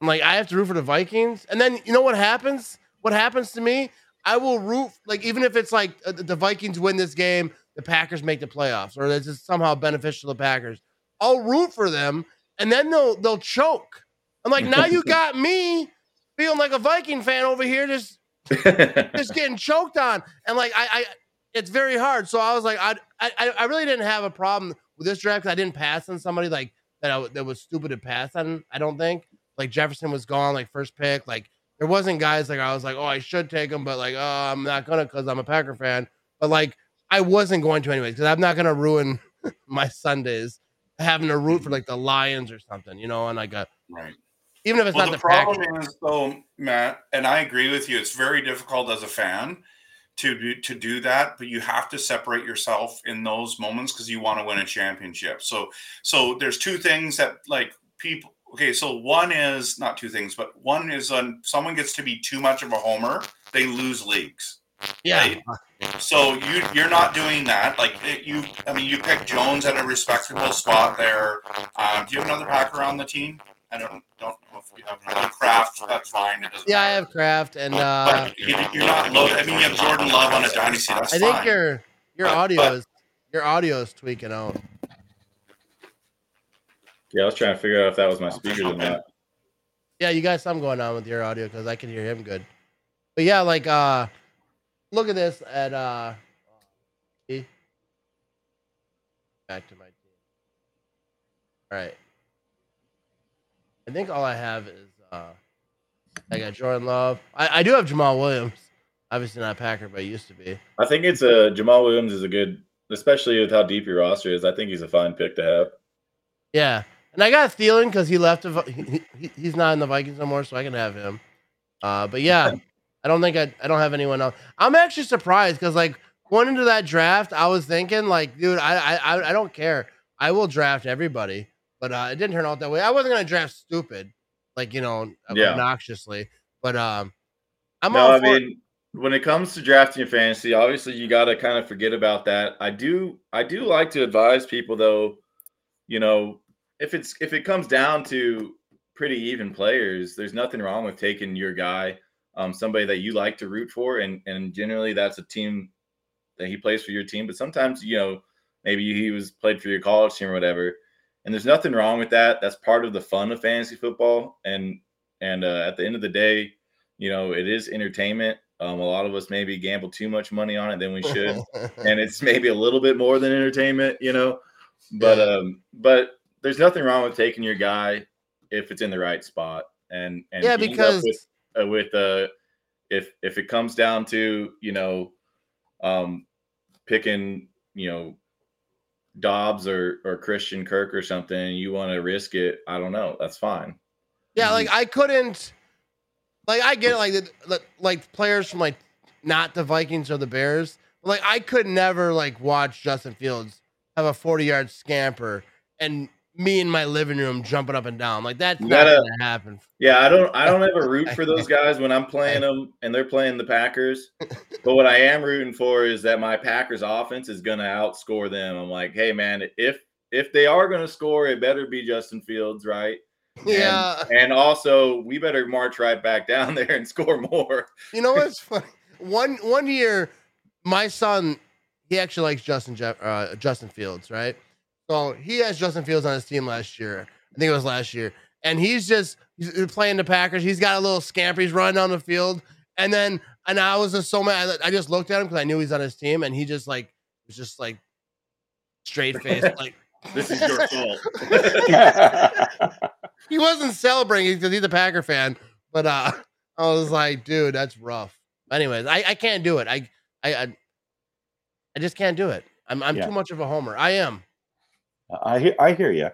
I'm like I have to root for the Vikings, and then you know what happens? What happens to me? I will root like even if it's like uh, the Vikings win this game. The Packers make the playoffs, or that's just somehow beneficial to the Packers. I'll root for them, and then they'll they'll choke. I'm like, now you got me feeling like a Viking fan over here, just just getting choked on, and like I, I, it's very hard. So I was like, I, I, I really didn't have a problem with this draft because I didn't pass on somebody like that. I, that was stupid to pass on. I don't think like Jefferson was gone, like first pick. Like there wasn't guys like I was like, oh, I should take him, but like, oh, I'm not gonna because I'm a Packer fan. But like. I wasn't going to anyways, because I'm not going to ruin my Sundays having to root for like the Lions or something, you know, and like a right. Even if it's well, not the, the problem package. Is though, Matt, and I agree with you. It's very difficult as a fan to do, to do that, but you have to separate yourself in those moments because you want to win a championship. So, so there's two things that like people. Okay, so one is not two things, but one is on someone gets to be too much of a homer, they lose leagues. Yeah. Right? So you you're not doing that. Like you, I mean, you picked Jones at a respectable spot there. Um, do you have another Packer on the team? I don't don't know if we have another Kraft, so that's fine. It doesn't yeah, matter. I have Kraft, and uh, but you're, you're not loaded. I mean, you have Jordan Love on a dynasty. That's I think fine. your your but, audio but, is your audio is tweaking out. Yeah, I was trying to figure out if that was my speakers or not. Yeah, you got something going on with your audio because I can hear him good. But yeah, like uh, look at this at uh, back to my team. All right. I think all I have is uh, I got Jordan Love. I, I do have Jamal Williams. Obviously not a Packer, but he used to be. I think it's a Jamal Williams is a good, especially with how deep your roster is. I think he's a fine pick to have. Yeah, and I got Thielen because he left. The, he, he, he's not in the Vikings no more, so I can have him. Uh, but yeah, I don't think I I don't have anyone else. I'm actually surprised because like going into that draft, I was thinking like, dude, I I I don't care. I will draft everybody. But uh, it didn't turn out that way. I wasn't going to draft stupid, like, you know, yeah. obnoxiously. But um, I'm no, all I for- mean, when it comes to drafting your fantasy, obviously you got to kind of forget about that. I do I do like to advise people, though, you know, if it's if it comes down to pretty even players, there's nothing wrong with taking your guy, um, somebody that you like to root for. And, and generally that's a team that he plays for your team. But sometimes, you know, maybe he was played for your college team or whatever. And there's nothing wrong with that. That's part of the fun of fantasy football. And and uh, at the end of the day, you know, it is entertainment. Um, a lot of us maybe gamble too much money on it than we should. And it's maybe a little bit more than entertainment, you know. But um, but there's nothing wrong with taking your guy if it's in the right spot. And, and yeah, because with, uh, with uh, if if it comes down to, you know, um, picking, you know, Dobbs or or Christian Kirk or something, you want to risk it, I don't know, that's fine. Yeah, like I couldn't, like I get it, like the, like players from like not the Vikings or the Bears, but like I could never like watch Justin Fields have a forty-yard scamper and me in my living room jumping up and down, like that's gotta, not gonna happen. Yeah, I don't I don't ever root for those guys when I'm playing them and they're playing the Packers. But what I am rooting for is that my Packers offense is gonna outscore them. I'm like, hey man, if if they are gonna score, it better be Justin Fields, right? Yeah. And, and also we better march right back down there and score more. You know what's funny? One one year, my son, he actually likes Justin Jeff, uh, Justin Fields, right? So he has Justin Fields on his team last year. I think it was last year. And he's just he's playing the Packers. He's got a little scamper. He's running down the field. And then, and I was just so mad. I just looked at him because I knew he's on his team. And he just like, was just like straight faced. Like, this is your fault. He wasn't celebrating because he's a Packer fan. But uh, I was like, dude, that's rough. Anyways, I, I can't do it. I, I, I just can't do it. I'm, I'm yeah. too much of a homer. I am. I hear, I hear you.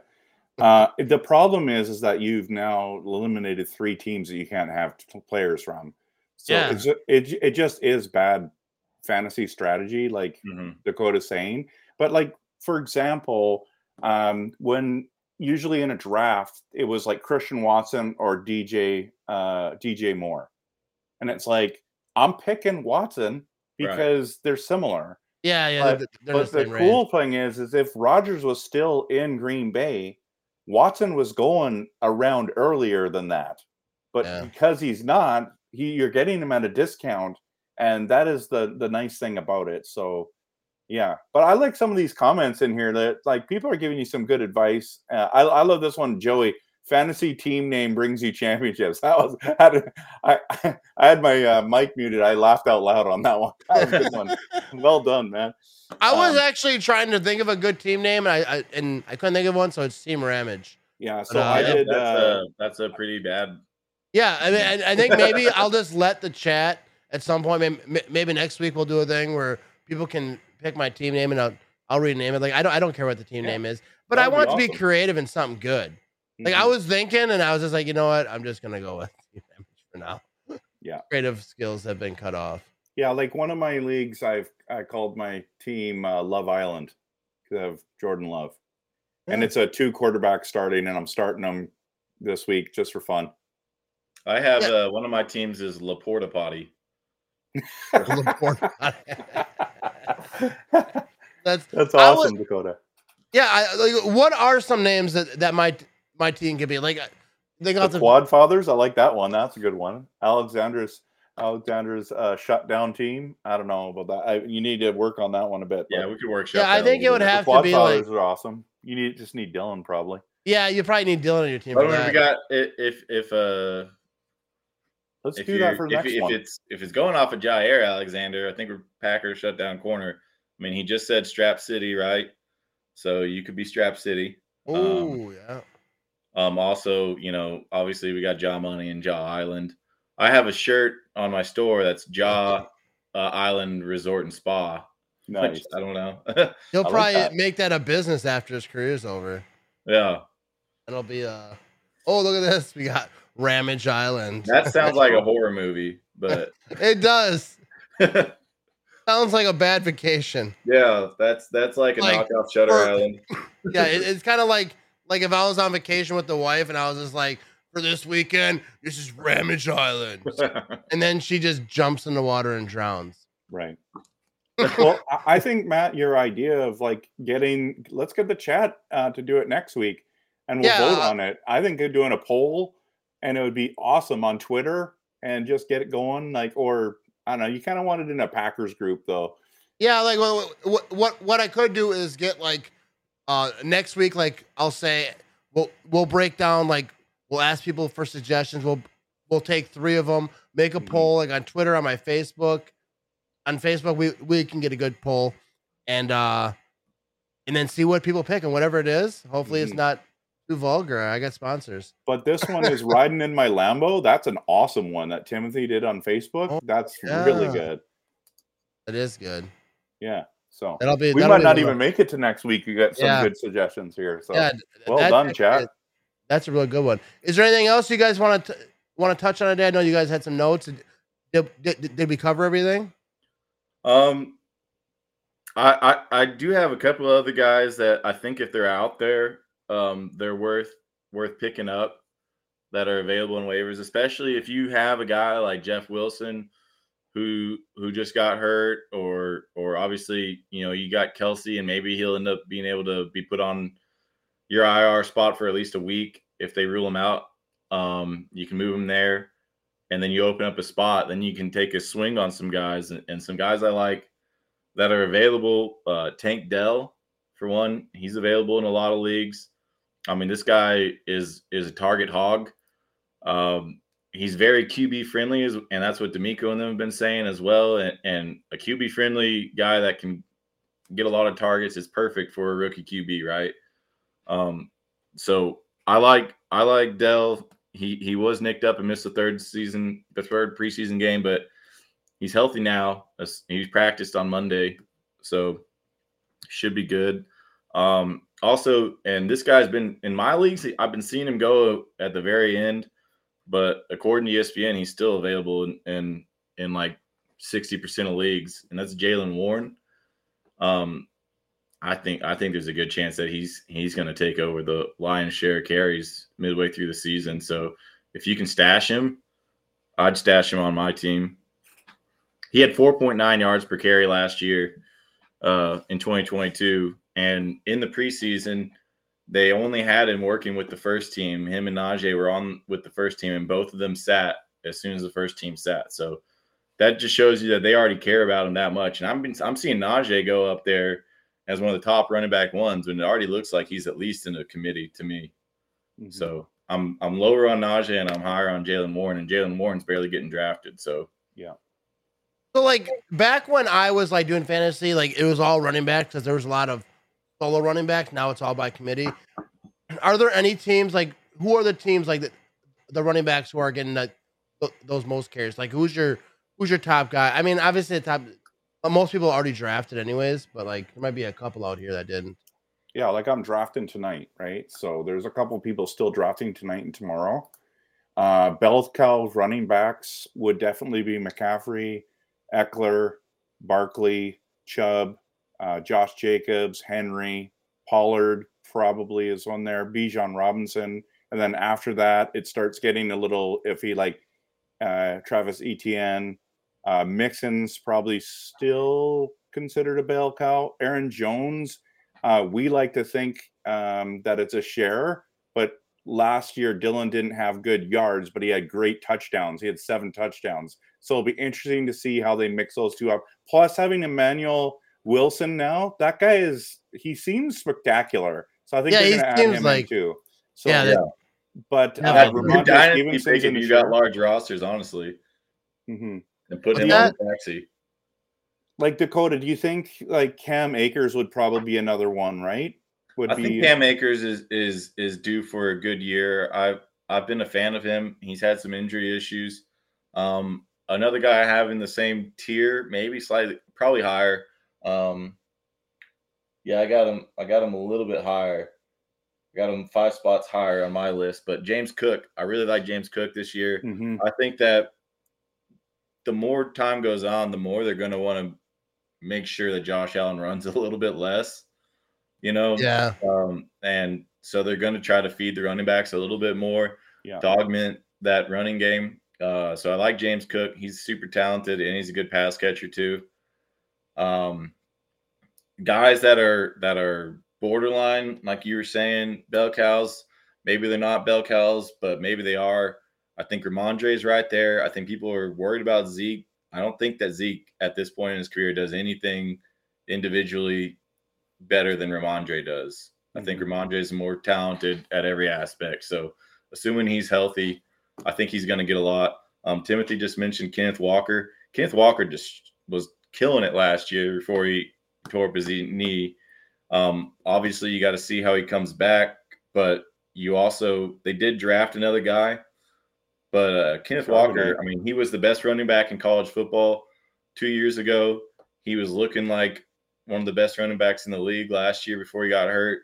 Uh, the problem is, is that you've now eliminated three teams that you can't have t- players from. So yeah. it's, it it just is bad fantasy strategy, like mm-hmm. Dakota's saying. But like, for example, um, when usually in a draft, it was like Christian Watson or D J uh, D J Moore, and it's like I'm picking Watson because right. they're similar. Yeah, yeah. But, they're, they're but the, the cool thing is, is if Rodgers was still in Green Bay, Watson was going around earlier than that. But yeah. because he's not, he you're getting him at a discount, and that is the the nice thing about it. So, yeah. But I like some of these comments in here that like people are giving you some good advice. Uh, I I love this one, Joey. Fantasy team name brings you championships. That was I had, I, I had my uh, mic muted. I laughed out loud on that one. That was a good one. Well done, man. I was um, actually trying to think of a good team name, and I, I and I couldn't think of one, so it's Team Ramage. Yeah, so but, uh, I did. That's, uh, a, that's a pretty bad. Yeah, I mean, I, I think maybe I'll just let the chat at some point. Maybe, maybe next week we'll do a thing where people can pick my team name, and I'll I'll rename it. Like I don't I don't care what the team yeah. name is, but That'd I want awesome. to be creative in something good. Like I was thinking, and I was just like, you know what? I'm just gonna go with for now. Yeah, creative skills have been cut off. Yeah, like one of my leagues, I've I called my team uh, Love Island because I have Jordan Love, yeah. and it's a two quarterback starting, and I'm starting them this week just for fun. I have yeah. uh, one of my teams is La Porta Potty. La Porta Potty. That's that's awesome, was, Dakota. Yeah, I, like, what are some names that that might. My team could be like They got the, the Quad Fathers. I like that one. That's a good one. Alexander's Alexander's uh, shut down team. I don't know about that. I, you need to work on that one a bit. Yeah, we could workshop. Yeah, I think it would bit. have the to be like. Quad Fathers are awesome. You need just need Dillon probably. Yeah, you probably need Dillon on your team. But if we got if if uh, let's if do that for the next if, one. If it's if it's going off of Jaire Alexander, I think we're Packers shut down corner. I mean, he just said Strap City, right? So you could be Strap City. Oh um, yeah. Um, also, you know, obviously we got Ja Money and Ja Island. I have a shirt on my store that's Ja uh, Island Resort and Spa. Nice. Which, I don't know. He'll probably like that. make that a business after his career's over. Yeah. It'll be a. Oh, look at this. We got Ramage Island. That sounds like a horror movie, but it does. Sounds like a bad vacation. Yeah, that's that's like a like, knockoff Shutter or, Island. Yeah, it, it's kind of like. Like if I was on vacation with the wife and I was just like, for this weekend, this is Ramage Island. And then she just jumps in the water and drowns. Right. Well, I think, Matt, your idea of like getting, let's get the chat uh, to do it next week and we'll yeah, vote uh, on it. I think they're doing a poll and it would be awesome on Twitter and just get it going. Like, or I don't know, you kind of want it in a Packers group though. Yeah. Like what, what, what, what I could do is get like, Uh, next week, like I'll say, we'll we'll break down. Like we'll ask people for suggestions. We'll we'll take three of them, make a mm-hmm. poll, like on Twitter, on my Facebook, on Facebook. We we can get a good poll, and uh, and then see what people pick and whatever it is. Hopefully, mm-hmm. it's not too vulgar. I got sponsors. But this one is Riding in My Lambo. That's an awesome one that Timothy did on Facebook. Oh, That's yeah. really good. It is good. Yeah. So that'll be, we that'll might be not even make it to next week. You got some yeah. good suggestions here. So yeah, well that, done, chat. That's a real good one. Is there anything else you guys want to want to touch on today? I know you guys had some notes. Did, did, did we cover everything? Um, I, I I do have a couple of other guys that I think if they're out there, um, they're worth worth picking up that are available in waivers, especially if you have a guy like Jeff Wilson. Who who just got hurt, or or obviously you know you got Kelce, and maybe he'll end up being able to be put on your I R spot for at least a week if they rule him out. Um, you can move him there, and then you open up a spot. Then you can take a swing on some guys, and, and some guys I like that are available. Uh, Tank Dell, for one, he's available in a lot of leagues. I mean, this guy is is a target hog. Um, He's very Q B friendly, and that's what D'Amico and them have been saying as well. And, and a Q B friendly guy that can get a lot of targets is perfect for a rookie Q B, right? Um, so I like I like Dell. He he was nicked up and missed the third season, the third preseason game, but he's healthy now. He's practiced on Monday, so should be good. Um, also, and this guy's been in my leagues. I've been seeing him go at the very end. But according to E S P N, he's still available in in, in like sixty percent of leagues, and that's Jaylen Warren. Um, I think I think there's a good chance that he's he's going to take over the lion's share of carries midway through the season. So if you can stash him, I'd stash him on my team. He had four point nine yards per carry last year uh, in twenty twenty-two, and in the preseason – they only had him working with the first team. Him and Najee were on with the first team, and both of them sat as soon as the first team sat. So that just shows you that they already care about him that much. And I'm been, I'm seeing Najee go up there as one of the top running back ones, and it already looks like he's at least in a committee to me. Mm-hmm. So I'm I'm lower on Najee and I'm higher on Jaylen Warren, and Jaylen Warren's barely getting drafted. So yeah. So like back when I was like doing fantasy, like it was all running back because there was a lot of solo running backs. Now it's all by committee. Are there any teams like who are the teams like the, the running backs who are getting that, those most carries? Like who's your who's your top guy? I mean, obviously the top. Most people already drafted anyways, but like there might be a couple out here that didn't. Yeah, like I'm drafting tonight, right? So there's a couple people still drafting tonight and tomorrow. Uh, Bell Cow's running backs would definitely be McCaffrey, Eckler, Barkley, Chubb. Uh, Josh Jacobs, Henry, Pollard probably is on there, Bijan Robinson. And then after that, it starts getting a little iffy, like uh, Travis Etienne. Uh, Mixon's probably still considered a bell cow. Aaron Jones, uh, we like to think um, that it's a share, but last year Dillon didn't have good yards, but he had great touchdowns. He had seven touchdowns. So it'll be interesting to see how they mix those two up. Plus, having Emmanuel Wilson now, that guy is, he seems spectacular. So I think yeah, they're going to add him like, in too. So, yeah. yeah. But yeah, uh, Ramon, even thinking you got large rosters, honestly, mm-hmm. and put but him that, on the taxi. Like, Dakota, do you think like Cam Akers would probably be another one, right? Would I be, think Cam Akers is is is due for a good year. I've I've been a fan of him. He's had some injury issues. Um, another guy I have in the same tier, maybe slightly, probably higher. Um, yeah, I got him. I got him a little bit higher. Got him five spots higher on my list, but James Cook. I really like James Cook this year. Mm-hmm. I think that the more time goes on, the more they're going to want to make sure that Josh Allen runs a little bit less, you know? Yeah. Um, and so they're going to try to feed the running backs a little bit more yeah. to augment that running game. Uh, so I like James Cook. He's super talented, and he's a good pass catcher too. Um, guys that are that are – borderline, like you were saying, bell cows. Maybe they're not bell cows, but maybe they are. I think Ramondre is right there. I think people are worried about Zeke. I don't think that Zeke at this point in his career does anything individually better than Ramondre does. I think Ramondre is more talented at every aspect. So assuming he's healthy, I think he's going to get a lot. Um, Timothy just mentioned Kenneth Walker. Kenneth Walker just was killing it last year before he tore up his knee. Um, obviously you got to see how he comes back, but you also, they did draft another guy, but, uh, Kenneth Walker, I mean, he was the best running back in college football two years ago. He was looking like one of the best running backs in the league last year before he got hurt.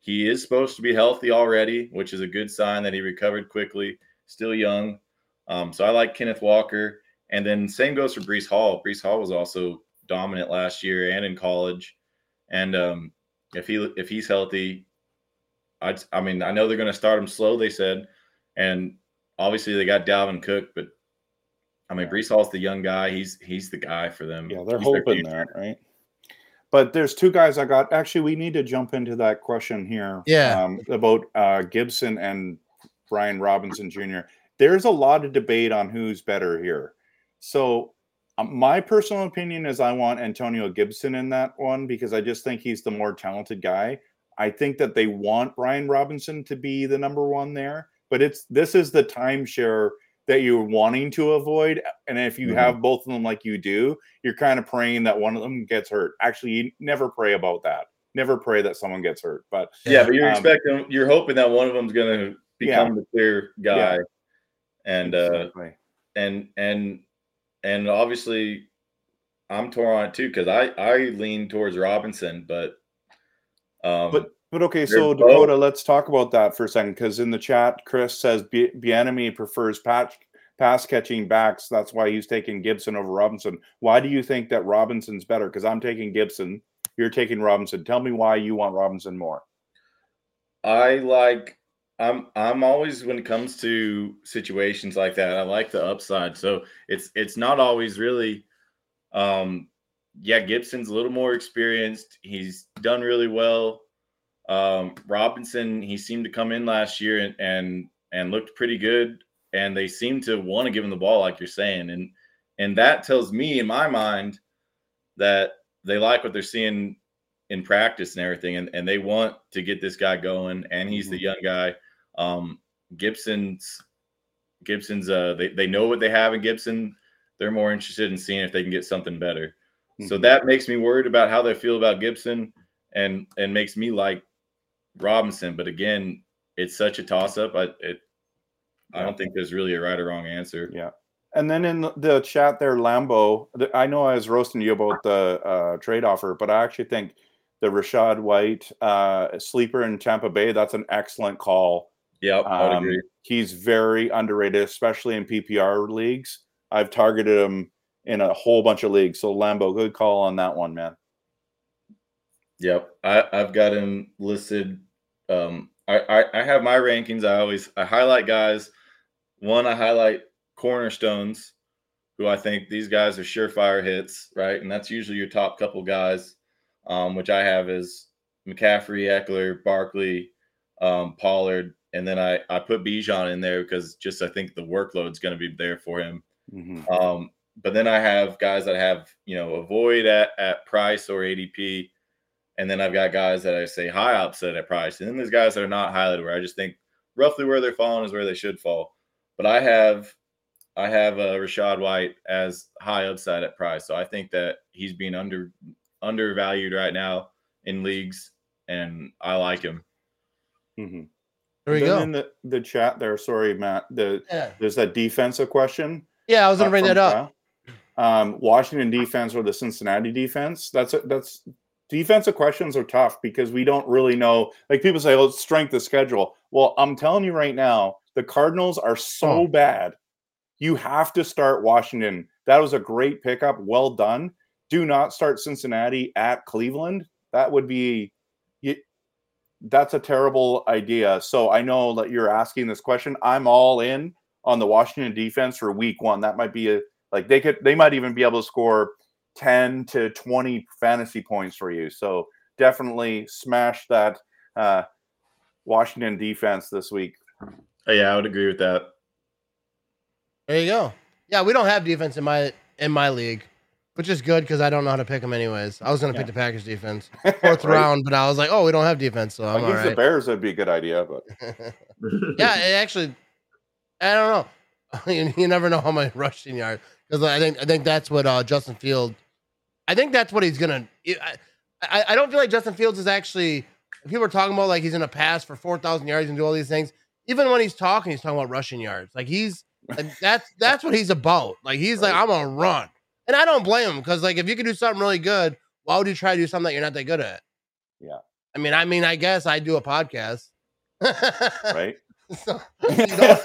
He is supposed to be healthy already, which is a good sign that he recovered quickly, still young. Um, so I like Kenneth Walker. And then same goes for Breece Hall. Breece Hall was also dominant last year and in college. And, um, If he if he's healthy, I I mean, I know they're going to start him slow, they said. And obviously they got Dalvin Cook, but, I mean, Breece Hall's the young guy. He's he's the guy for them. Yeah, they're he's hoping that, right? But there's two guys I got. Actually, we need to jump into that question here yeah. um, about uh, Gibson and Brian Robinson Junior There's a lot of debate on who's better here. So my personal opinion is I want Antonio Gibson in that one because I just think he's the more talented guy. I think that they want Brian Robinson to be the number one there, but it's this is the timeshare that you're wanting to avoid. And if you mm-hmm. have both of them like you do, you're kind of praying that one of them gets hurt. Actually, you never pray about that. Never pray that someone gets hurt. But yeah, um, but you're expecting, you're hoping that one of them's going to become yeah. the clear guy. Yeah. And exactly. uh, and and. And obviously, I'm torn on it too because I, I lean towards Robinson, but um, but but okay. So Dakota, both. Let's talk about that for a second because in the chat, Chris says Bieniemy prefers pass pass catching backs. That's why he's taking Gibson over Robinson. Why do you think that Robinson's better? Because I'm taking Gibson, you're taking Robinson. Tell me why you want Robinson more. I like. I'm I'm always when it comes to situations like that, I like the upside. So it's it's not always really um yeah, Gibson's a little more experienced. He's done really well. Um Robinson, he seemed to come in last year and and, and looked pretty good and they seem to want to give him the ball like you're saying. And and that tells me in my mind that they like what they're seeing in practice and everything and, and they want to get this guy going and he's mm-hmm. the young guy. Um, Gibson's Gibson's uh they, they know what they have in Gibson. They're more interested in seeing if they can get something better. Mm-hmm. So that makes me worried about how they feel about Gibson and and makes me like Robinson. But again, it's such a toss-up. I it yeah. I don't think there's really a right or wrong answer. Yeah. And then in the chat there, Lambo, I know I was roasting you about the uh trade offer, but I actually think the Rashad White uh sleeper in Tampa Bay, that's an excellent call. Yeah, I would um, agree. He's very underrated, especially in P P R leagues. I've targeted him in a whole bunch of leagues. So, Lambo, good call on that one, man. Yep, I, I've got him listed. Um, I, I, I have my rankings. I always I highlight guys. One, I highlight cornerstones, who I think these guys are surefire hits, right? And that's usually your top couple guys, um, which I have as McCaffrey, Eckler, Barkley, um, Pollard, And then I, I put Bijan in there because just I think the workload's going to be there for him. Mm-hmm. Um, but then I have guys that have, you know, avoid at, at price or A D P. And then I've got guys that I say high upset at price. And then there's guys that are not highlighted where I just think roughly where they're falling is where they should fall. But I have I have uh, Rachaad White as high upside at price. So I think that he's being under undervalued right now in leagues, and I like him. Mm-hmm. There we then go. In the, the chat there, sorry, Matt, the, yeah. there's that defensive question. Yeah, I was going to bring that up. Um, Washington defense or the Cincinnati defense, that's a, that's – defensive questions are tough because we don't really know. Like people say, oh, strength of schedule. Well, I'm telling you right now, the Cardinals are so oh. bad. You have to start Washington. That was a great pickup. Well done. Do not start Cincinnati at Cleveland. That would be, you, that's a terrible idea. So I know that you're asking this question. I'm all in on the Washington defense for week one. That might be a, like they could, they might even be able to score ten to twenty fantasy points for you. So definitely smash that uh, Washington defense this week. Oh, yeah, I would agree with that. There you go. Yeah, we don't have defense in my in my league, which is good because I don't know how to pick them anyways. I was going to yeah. pick the Packers defense fourth right. round, but I was like, oh, we don't have defense, so I'm all right. Against the Bears, that'd be a good idea, but yeah, it actually, I don't know. you, you never know how my rushing yards, because I think I think that's what uh, Justin Fields. I think that's what he's going to I, – I don't feel like Justin Fields is actually – people are talking about like he's going to pass for four thousand yards and do all these things. Even when he's talking, he's talking about rushing yards. Like he's like – that's that's what he's about. Like he's right. like, I'm going to run. And I don't blame him because like if you can do something really good, why would you try to do something that you're not that good at? Yeah. I mean, I mean, I guess I do a podcast. Right. So, you don't,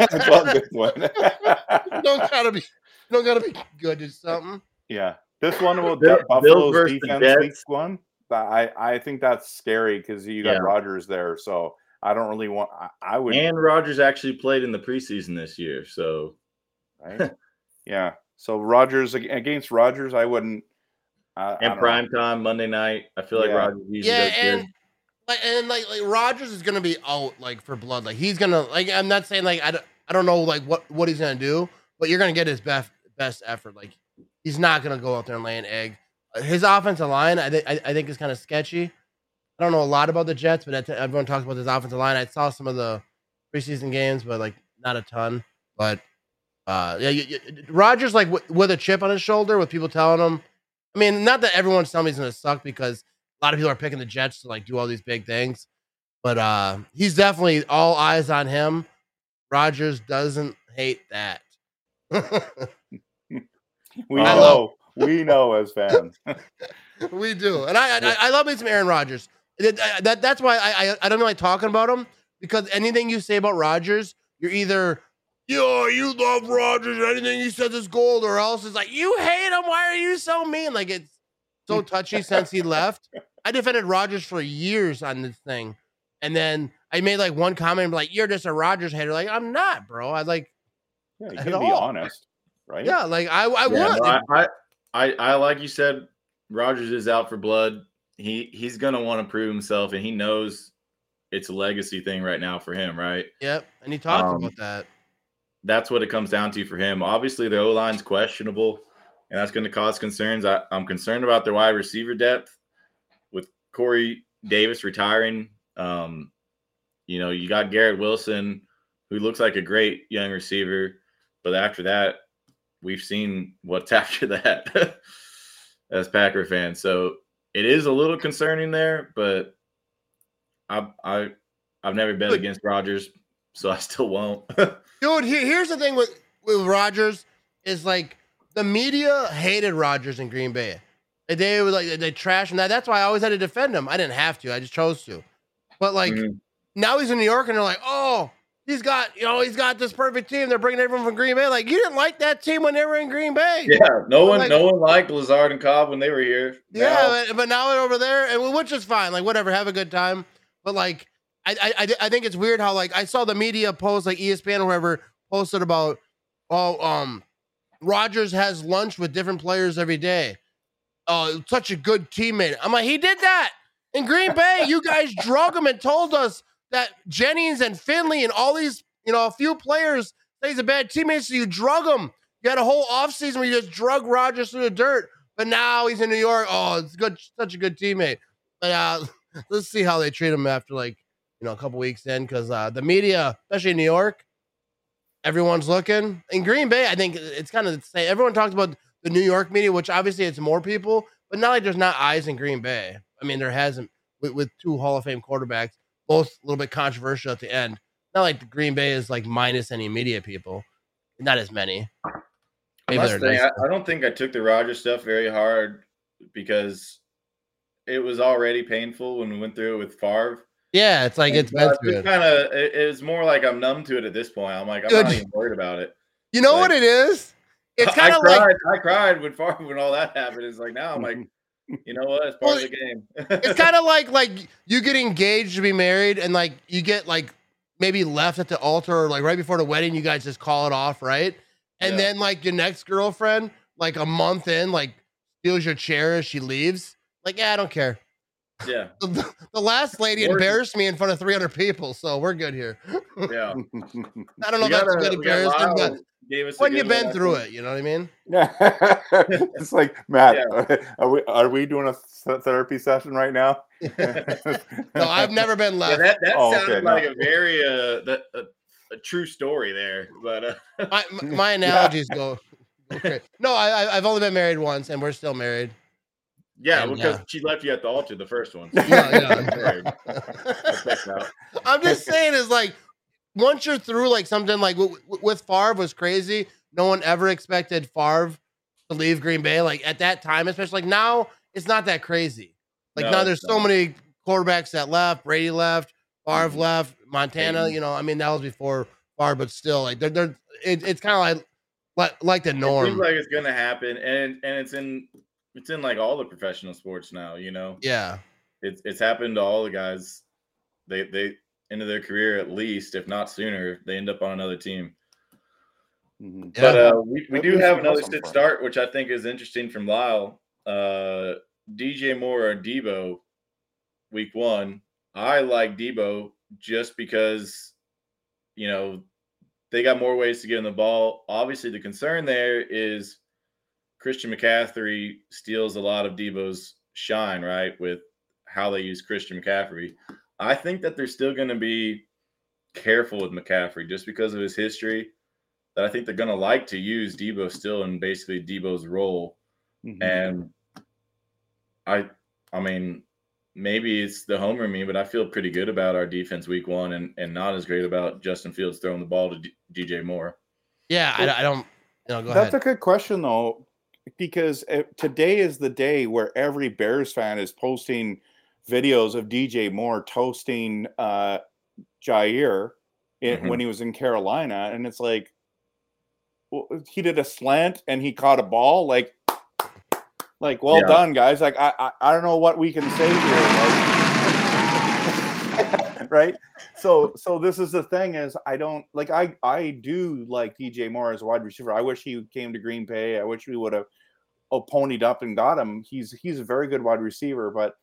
don't got to be – don't got to be good at something. Yeah. This one will Bill, Buffalo's defense week one. I, I think that's scary because you got yeah. Rodgers there, so I don't really want. I, I would. And Rodgers actually played in the preseason this year, so right? yeah. So Rodgers against Rodgers, I wouldn't. Uh, and I prime know. time Monday night, I feel like yeah. Rodgers. Usually yeah, and like, and like like Rodgers is gonna be out like for blood. Like he's gonna like. I'm not saying like I don't, I don't know like what, what he's gonna do, but you're gonna get his best best effort like. He's not going to go out there and lay an egg. His offensive line, I, th- I think, is kind of sketchy. I don't know a lot about the Jets, but t- everyone talks about this offensive line. I saw some of the preseason games, but, like, not a ton. But, uh, yeah, you, you, Rodgers, like, w- with a chip on his shoulder, with people telling him. I mean, not that everyone's telling me he's going to suck because a lot of people are picking the Jets to, like, do all these big things. But uh, he's definitely all eyes on him. Rodgers doesn't hate that. We I know, love- we know as fans. We do, and I, I, I love me some Aaron Rodgers. That, that that's why I, I, I don't like talking about him because anything you say about Rodgers, you're either yo, you love Rodgers, and anything he says is gold, or else it's like you hate him. Why are you so mean? Like it's so touchy since he left. I defended Rodgers for years on this thing, and then I made like one comment like, "You're just a Rodgers hater." Like I'm not, bro. I like. Yeah, you can be all. honest. Right? Yeah, like I, I yeah, would. No, I, I, I, like you said, Rodgers is out for blood. He, he's gonna want to prove himself, and he knows it's a legacy thing right now for him, right? Yep, and he talked um, about that. That's what it comes down to for him. Obviously, the O line's questionable, and that's going to cause concerns. I, I'm concerned about their wide receiver depth with Corey Davis retiring. Um, you know, you got Garrett Wilson, who looks like a great young receiver, but after that. We've seen what's after that as Packer fans. So it is a little concerning there, but I, I, I've never bet against Rodgers, so I still won't. Dude, here, here's the thing with, with Rodgers is like the media hated Rodgers in Green Bay. They were like, they trashed him. That's why I always had to defend him. I didn't have to. I just chose to. But like mm-hmm. now he's in New York and they're like, oh, he's got, you know, he's got this perfect team. They're bringing everyone from Green Bay. Like, you didn't like that team when they were in Green Bay. Yeah, no one, like, no one liked Lazard and Cobb when they were here. Now. Yeah, but, but now they're over there, and which is fine. Like, whatever, have a good time. But like, I, I, I think it's weird how like I saw the media post, like E S P N or whatever, posted about, oh, um, Rodgers has lunch with different players every day. Oh, such a good teammate. I'm like, he did that in Green Bay. You guys drug him and told us that Jennings and Finley and all these, you know, a few players, these are bad teammates, so you drug them. You had a whole offseason where you just drug Rodgers through the dirt, but now he's in New York. Oh, it's good, such a good teammate. But uh, let's see how they treat him after, like, you know, a couple weeks in, because uh, the media, especially in New York, everyone's looking. In Green Bay, I think it's kind of the same. Everyone talks about the New York media, which obviously it's more people, but not like there's not eyes in Green Bay. I mean, there hasn't with, with two Hall of Fame quarterbacks, both a little bit controversial at the end. Not like the Green Bay is like minus any media people, not as many. Nice thing, I, I don't think I took the Rodgers stuff very hard because it was already painful when we went through it with Favre. Yeah, it's like and it's been through it. Kind of, it, it's more like I'm numb to it at this point. I'm like, I'm Dude, not even worried about it. You know like, what it is? It's kind of like I cried when Favre when all that happened. It's like now I'm like, you know what? It's part well, of the game. It's kind of like like you get engaged to be married, and like you get like maybe left at the altar, or like right before the wedding, you guys just call it off, right? And yeah. then like your next girlfriend, like a month in, like steals your chair as she leaves. Like, yeah, I don't care. Yeah. The, the last lady We're, embarrassed me in front of three hundred people, so we're good here. Yeah. I don't know we if that's a good embarrassment, but when you've been through it, you know what I mean? Yeah. It's like, Matt, yeah. are we are we doing a therapy session right now? No, I've never been left. Yeah, that that oh, sounded okay, like no. a very uh, that, uh, a true story there, but uh, my, my analogies yeah. go. Okay. No, I I've only been married once, and we're still married. Yeah, and, because yeah. she left you at the altar, the first one. So yeah, yeah. I'm just saying, is like once you're through like something like w- w- with Favre was crazy. No one ever expected Favre to leave Green Bay. Like at that time, especially like now, it's not that crazy. Like no, now, there's so not. many quarterbacks that left. Brady left. Favre mm-hmm. left. Montana. Mm-hmm. You know, I mean, that was before Favre, but still, like they're they're. It, it's kind of like like the norm. It seems like it's gonna happen, and and it's in. It's in like all the professional sports now, you know? Yeah. It's it's happened to all the guys. They they end of their career at least, if not sooner, they end up on another team. Mm-hmm. But yeah. uh, we, we do have another sit start, which I think is interesting from Lyle. Uh, D J Moore or Debo, week one. I like Debo just because, you know, they got more ways to get in the ball. Obviously, the concern there is Christian McCaffrey steals a lot of Debo's shine, right, with how they use Christian McCaffrey. I think that they're still going to be careful with McCaffrey just because of his history, that I think they're going to like to use Debo still in basically Debo's role. Mm-hmm. And I I mean, maybe it's the homer me, but I feel pretty good about our defense week one and, and not as great about Justin Fields throwing the ball to D- DJ Moore. Yeah, so, I, I don't no, – That's ahead. a good question, though. Because today is the day where every Bears fan is posting videos of D J Moore toasting uh, Jaire in, mm-hmm. when he was in Carolina. And it's like, well, he did a slant and he caught a ball. Like, like well yeah. done, guys. Like, I, I, I don't know what we can say here. Like, right? So so this is the thing is I don't – like, I, I do like D J Moore as a wide receiver. I wish he came to Green Bay. I wish we would have – Oh, ponied up and got him. He's he's a very good wide receiver, but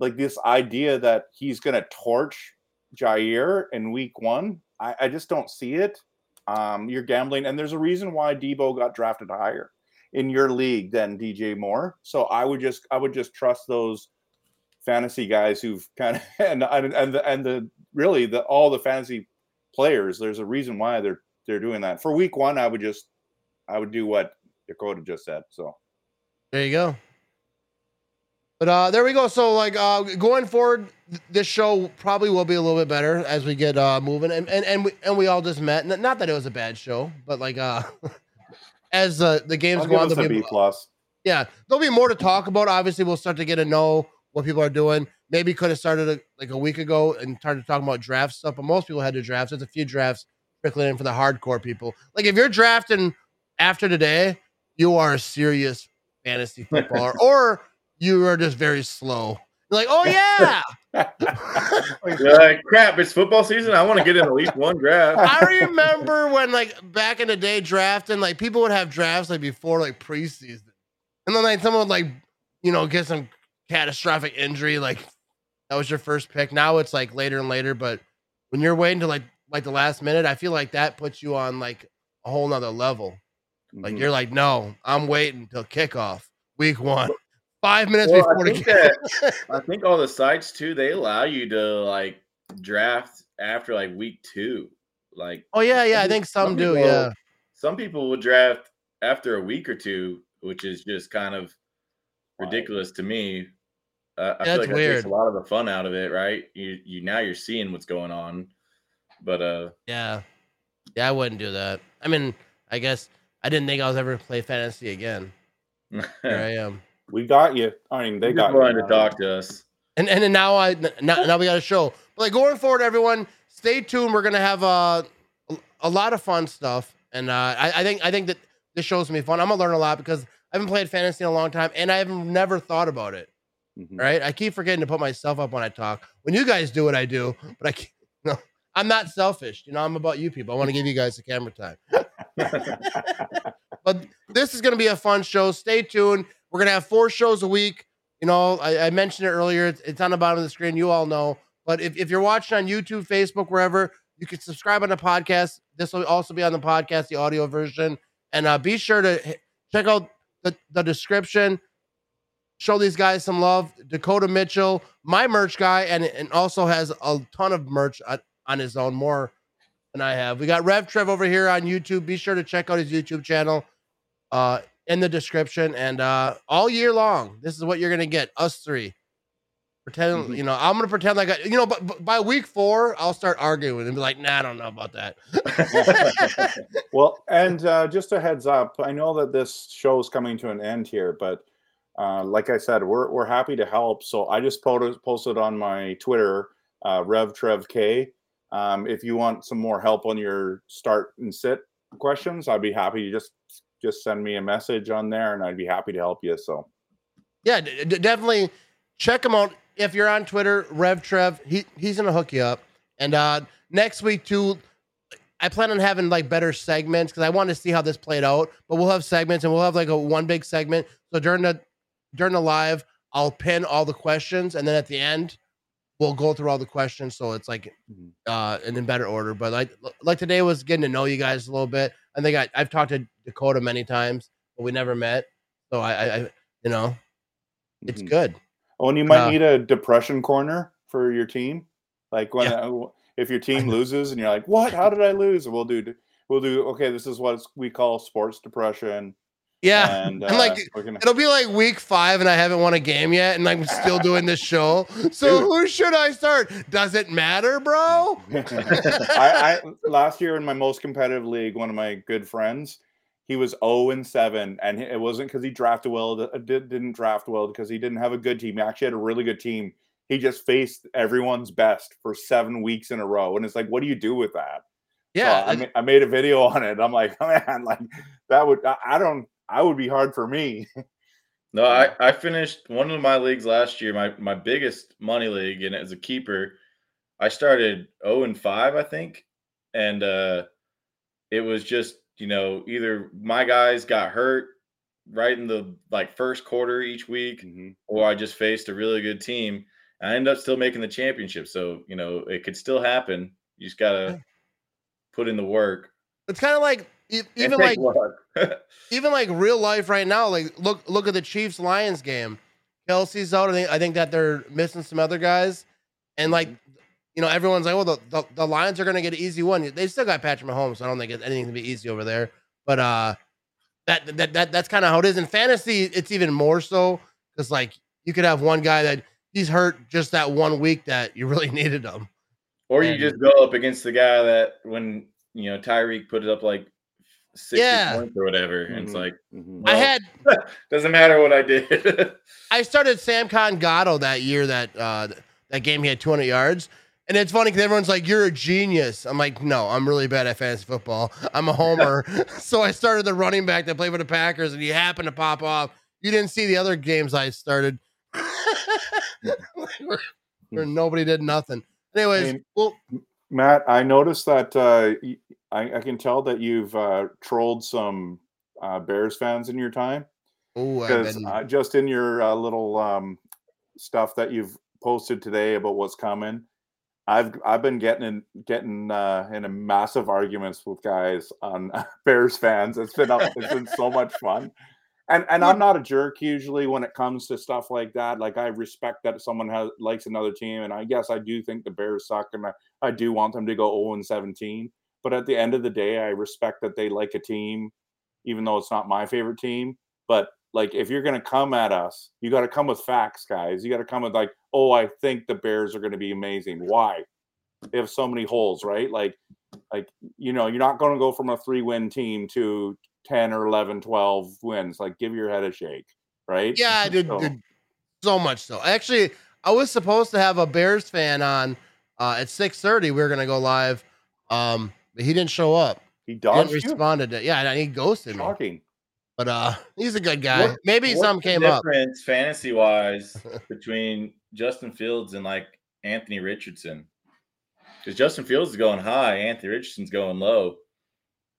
like this idea that he's going to torch Jaire in week one, I, I just don't see it. Um, you're gambling, and there's a reason why Debo got drafted higher in your league than D J Moore. So I would just I would just trust those fantasy guys who've kind of and and and the, and the really the all the fantasy players. There's a reason why they're they're doing that for week one. I would just I would do what Dakota just said. So. There you go. But uh, there we go. So, like, uh, going forward, th- this show probably will be a little bit better as we get uh, moving. And and and we, and we all just met. N- not that it was a bad show, but, like, uh, as uh, the games I'll go on, there'll be, uh, yeah, there'll be more to talk about. Obviously, we'll start to get to know what people are doing. Maybe could have started, a, like, a week ago and started talking about draft stuff. But most people had to drafts. There's a few drafts trickling in for the hardcore people. Like, if you're drafting after today, you are a serious fantasy football, or you are just very slow. You're like, oh yeah, you're like, crap, it's football season. I want to get in at least one draft. I remember when, like, back in the day, drafting, like, people would have drafts like before, like, preseason, and then like someone would, like, you know, get some catastrophic injury, like that was your first pick. Now it's like later and later, but when you're waiting to like like the last minute, I feel like that puts you on like a whole nother level. Like mm-hmm. you're like, no, I'm waiting till kickoff week one, five minutes well, before I think the that, I think all the sites too, they allow you to like draft after like week two. Like oh yeah, yeah, I think some, some do, people, yeah. Some people will draft after a week or two, which is just kind of ridiculous to me. Uh, I yeah, feel like that takes a lot of the fun out of it, right? You you now you're seeing what's going on. But uh yeah. Yeah, I wouldn't do that. I mean, I guess I didn't think I was ever going to play fantasy again. Here I am. We got you. I mean, they got you to talk to us. And and then now I now, now we got a show. But like going forward, everyone, stay tuned. We're gonna have uh, a lot of fun stuff, and uh, I, I think I think that this show's gonna be fun. I'm gonna learn a lot because I haven't played fantasy in a long time, and I've never thought about it. Mm-hmm. Right? I keep forgetting to put myself up when I talk. When you guys do what I do, but I keep, no, I'm not selfish. You know, I'm about you people. I want to give you guys the camera time. But this is gonna be a fun show. Stay tuned. We're gonna have four shows a week. You know, I, I mentioned it earlier. It's, it's on the bottom of the screen. You all know. But if, if you're watching on YouTube, Facebook, wherever, you can subscribe on the podcast. This will also be on the podcast, the audio version. And uh, be sure to h- check out the, the description. Show these guys some love. Dakota Mitchell, my merch guy, and, and also has a ton of merch on, on his own, more than I have. We got Rev Trev over here on YouTube. Be sure to check out his YouTube channel uh, in the description. And uh, all year long, this is what you're going to get, us three. Pretend, mm-hmm. you know, I'm gonna pretend like I, you know, but, but by week four, I'll start arguing with him and be like, nah, I don't know about that. Well, and uh, just a heads up, I know that this show is coming to an end here, but uh, like I said, we're we're happy to help. So I just posted, posted on my Twitter, uh, RevTrevK. Um, if you want some more help on your start and sit questions, I'd be happy to just, just send me a message on there and I'd be happy to help you. So, yeah, d- definitely check them out. If you're on Twitter, Rev Trev, he he's gonna hook you up. And uh, next week too, I plan on having like better segments because I want to see how this played out. But we'll have segments, and we'll have like a one big segment. So during the during the live, I'll pin all the questions, and then at the end, we'll go through all the questions. So it's like uh, and in better order. But like like today was getting to know you guys a little bit. I think I, I've talked to Dakota many times, but we never met. So I, I you know, it's mm-hmm. good. Oh, and you might uh, need a depression corner for your team. Like when yeah. uh, if your team loses and you're like, "What? How did I lose?" We'll do we'll do okay, this is what we call sports depression. Yeah. And, uh, and like gonna... it'll be like week five and I haven't won a game yet and I'm still doing this show. So Dude. Who should I start? Does it matter, bro? I, I last year in my most competitive league, one of my good friends, he was oh and seven, and it wasn't because he drafted well, didn't draft well, because he didn't have a good team. He actually had a really good team. He just faced everyone's best for seven weeks in a row, and it's like, what do you do with that? Yeah, so I, mean, I made a video on it. I'm like, man, like that would I don't I would be hard for me. No, I, I finished one of my leagues last year, my my biggest money league, and as a keeper, I started oh and five, I think, and uh, it was just. You know, either my guys got hurt right in the like first quarter each week, mm-hmm. or I just faced a really good team. And I ended up still making the championship. So, you know, it could still happen. You just got to put in the work. It's kind of like even like even like real life right now. Like, look, look at the Chiefs Lions game. Kelce's out. I think, I think that they're missing some other guys. And like, you know, everyone's like, well, the, the, the Lions are going to get an easy one. They still got Patrick Mahomes, so I don't think it's anything to be easy over there. But uh, that that, that that's kind of how it is. In fantasy, it's even more so because, like, you could have one guy that he's hurt just that one week that you really needed him. Or and, you just go up against the guy that when, you know, Tyreek put it up, like, sixty yeah. points or whatever. And mm-hmm. it's like, mm-hmm. well, I had – doesn't matter what I did. I started Sam Congato that year, that, uh, that game he had two hundred yards. And it's funny because everyone's like, you're a genius. I'm like, no, I'm really bad at fantasy football. I'm a homer. So I started the running back that played for the Packers, and he happened to pop off. You didn't see the other games I started. where, where nobody did nothing. Anyways. I mean, well, Matt, I noticed that uh, I, I can tell that you've uh, trolled some uh, Bears fans in your time. Oh, I bet you. Uh, just in your uh, little um, stuff that you've posted today about what's coming. I've I've been getting in, getting uh, in a massive arguments with guys on Bears fans. It's been it's been so much fun, and and I'm not a jerk usually when it comes to stuff like that. Like, I respect that someone has likes another team, and I guess I do think the Bears suck, and I, I do want them to go oh and seventeen. But at the end of the day, I respect that they like a team, even though it's not my favorite team. But like, if you're going to come at us, you got to come with facts, guys. You got to come with like, oh, I think the Bears are going to be amazing. Why? They have so many holes, right? Like, like you know, you're not going to go from a three-win team to ten or eleven, twelve wins. Like, give your head a shake, right? Yeah, dude, so, dude, so much so. Actually, I was supposed to have a Bears fan on uh, at six thirty. We were going to go live, um, but he didn't show up. He dodged you? He responded to it. Yeah, and he ghosted Shocking. me. But uh, he's a good guy. What, Maybe some came up. What's the difference fantasy-wise between Justin Fields and, like, Anthony Richardson? Because Justin Fields is going high. Anthony Richardson's going low.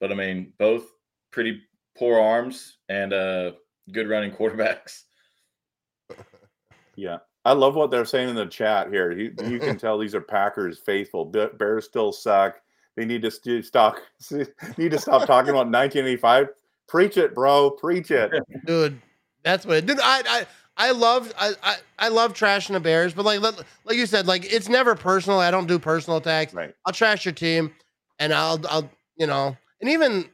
But, I mean, both pretty poor arms and uh, good running quarterbacks. Yeah. I love what they're saying in the chat here. You, you can tell these are Packers faithful. Bears still suck. They need to, st- stop, need to stop talking about nineteen eighty-five. Preach it, bro. Preach it. Dude, that's what it did. I I I love I, I, I love trashing the Bears, but like like you said, like, it's never personal. I don't do personal attacks. Right. I'll trash your team and I'll I'll you know, and even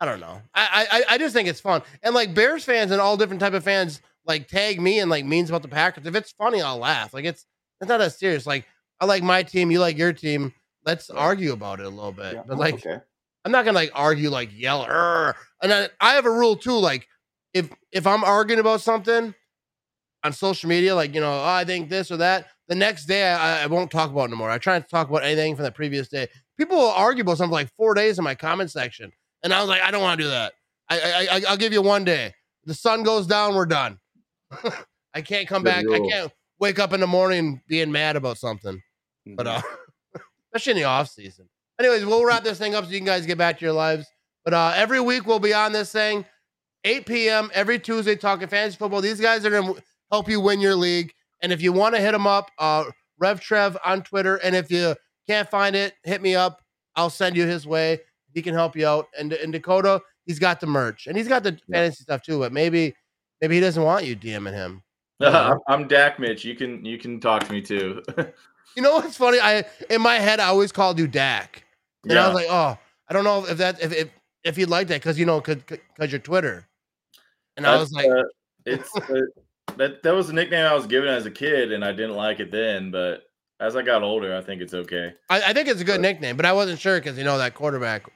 I don't know. I, I I just think it's fun. And like, Bears fans and all different type of fans like tag me and like memes about the Packers. If it's funny, I'll laugh. Like, it's it's not that serious. Like, I like my team, you like your team. Let's argue about it a little bit. Yeah, but like okay. I'm not gonna like argue, like yell, Rrr. And I, I have a rule too. Like, if if I'm arguing about something on social media, like, you know, oh, I think this or that, the next day I, I won't talk about it anymore. I try not to talk about anything from the previous day. People will argue about something like four days in my comment section, and I was like, I don't want to do that. I, I, I I'll give you one day. The sun goes down, we're done. I can't come Good back. Rule. I can't wake up in the morning being mad about something. Mm-hmm. But uh, especially in the off season. Anyways, we'll wrap this thing up so you can guys get back to your lives. But uh, every week we'll be on this thing, eight p.m. every Tuesday, talking fantasy football. These guys are going to help you win your league. And if you want to hit them up, uh, Rev Trev on Twitter. And if you can't find it, hit me up. I'll send you his way. He can help you out. And, and Dakota, he's got the merch. And he's got the yeah. fantasy stuff too. But maybe maybe he doesn't want you DMing him. Uh, I'm Dak Mitch. You can, you can talk to me too. You know what's funny? I In my head, I always called you Dak. And yeah. I was like, oh, I don't know if that if if, if you'd like that because you know because you're Twitter. And That's, I was like, uh, it's uh, that that was the nickname I was given as a kid, and I didn't like it then. But as I got older, I think it's okay. I, I think it's a good but, nickname, but I wasn't sure because you know that quarterback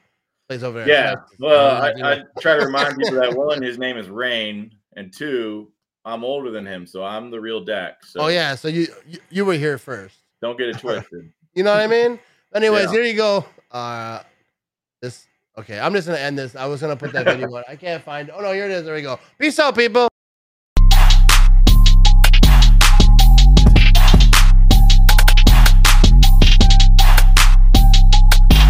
plays over there. Yeah, well, I, I try to remind people that one, his name is Rain, and two, I'm older than him, so I'm the real Dak. So. Oh yeah, so you, you you were here first. Don't get it twisted. You know what I mean? Anyways, yeah. Here you go. Uh, this okay. I'm just gonna end this. I was gonna put that video on. I can't find. Oh no, here it is. There we go. Peace out, people.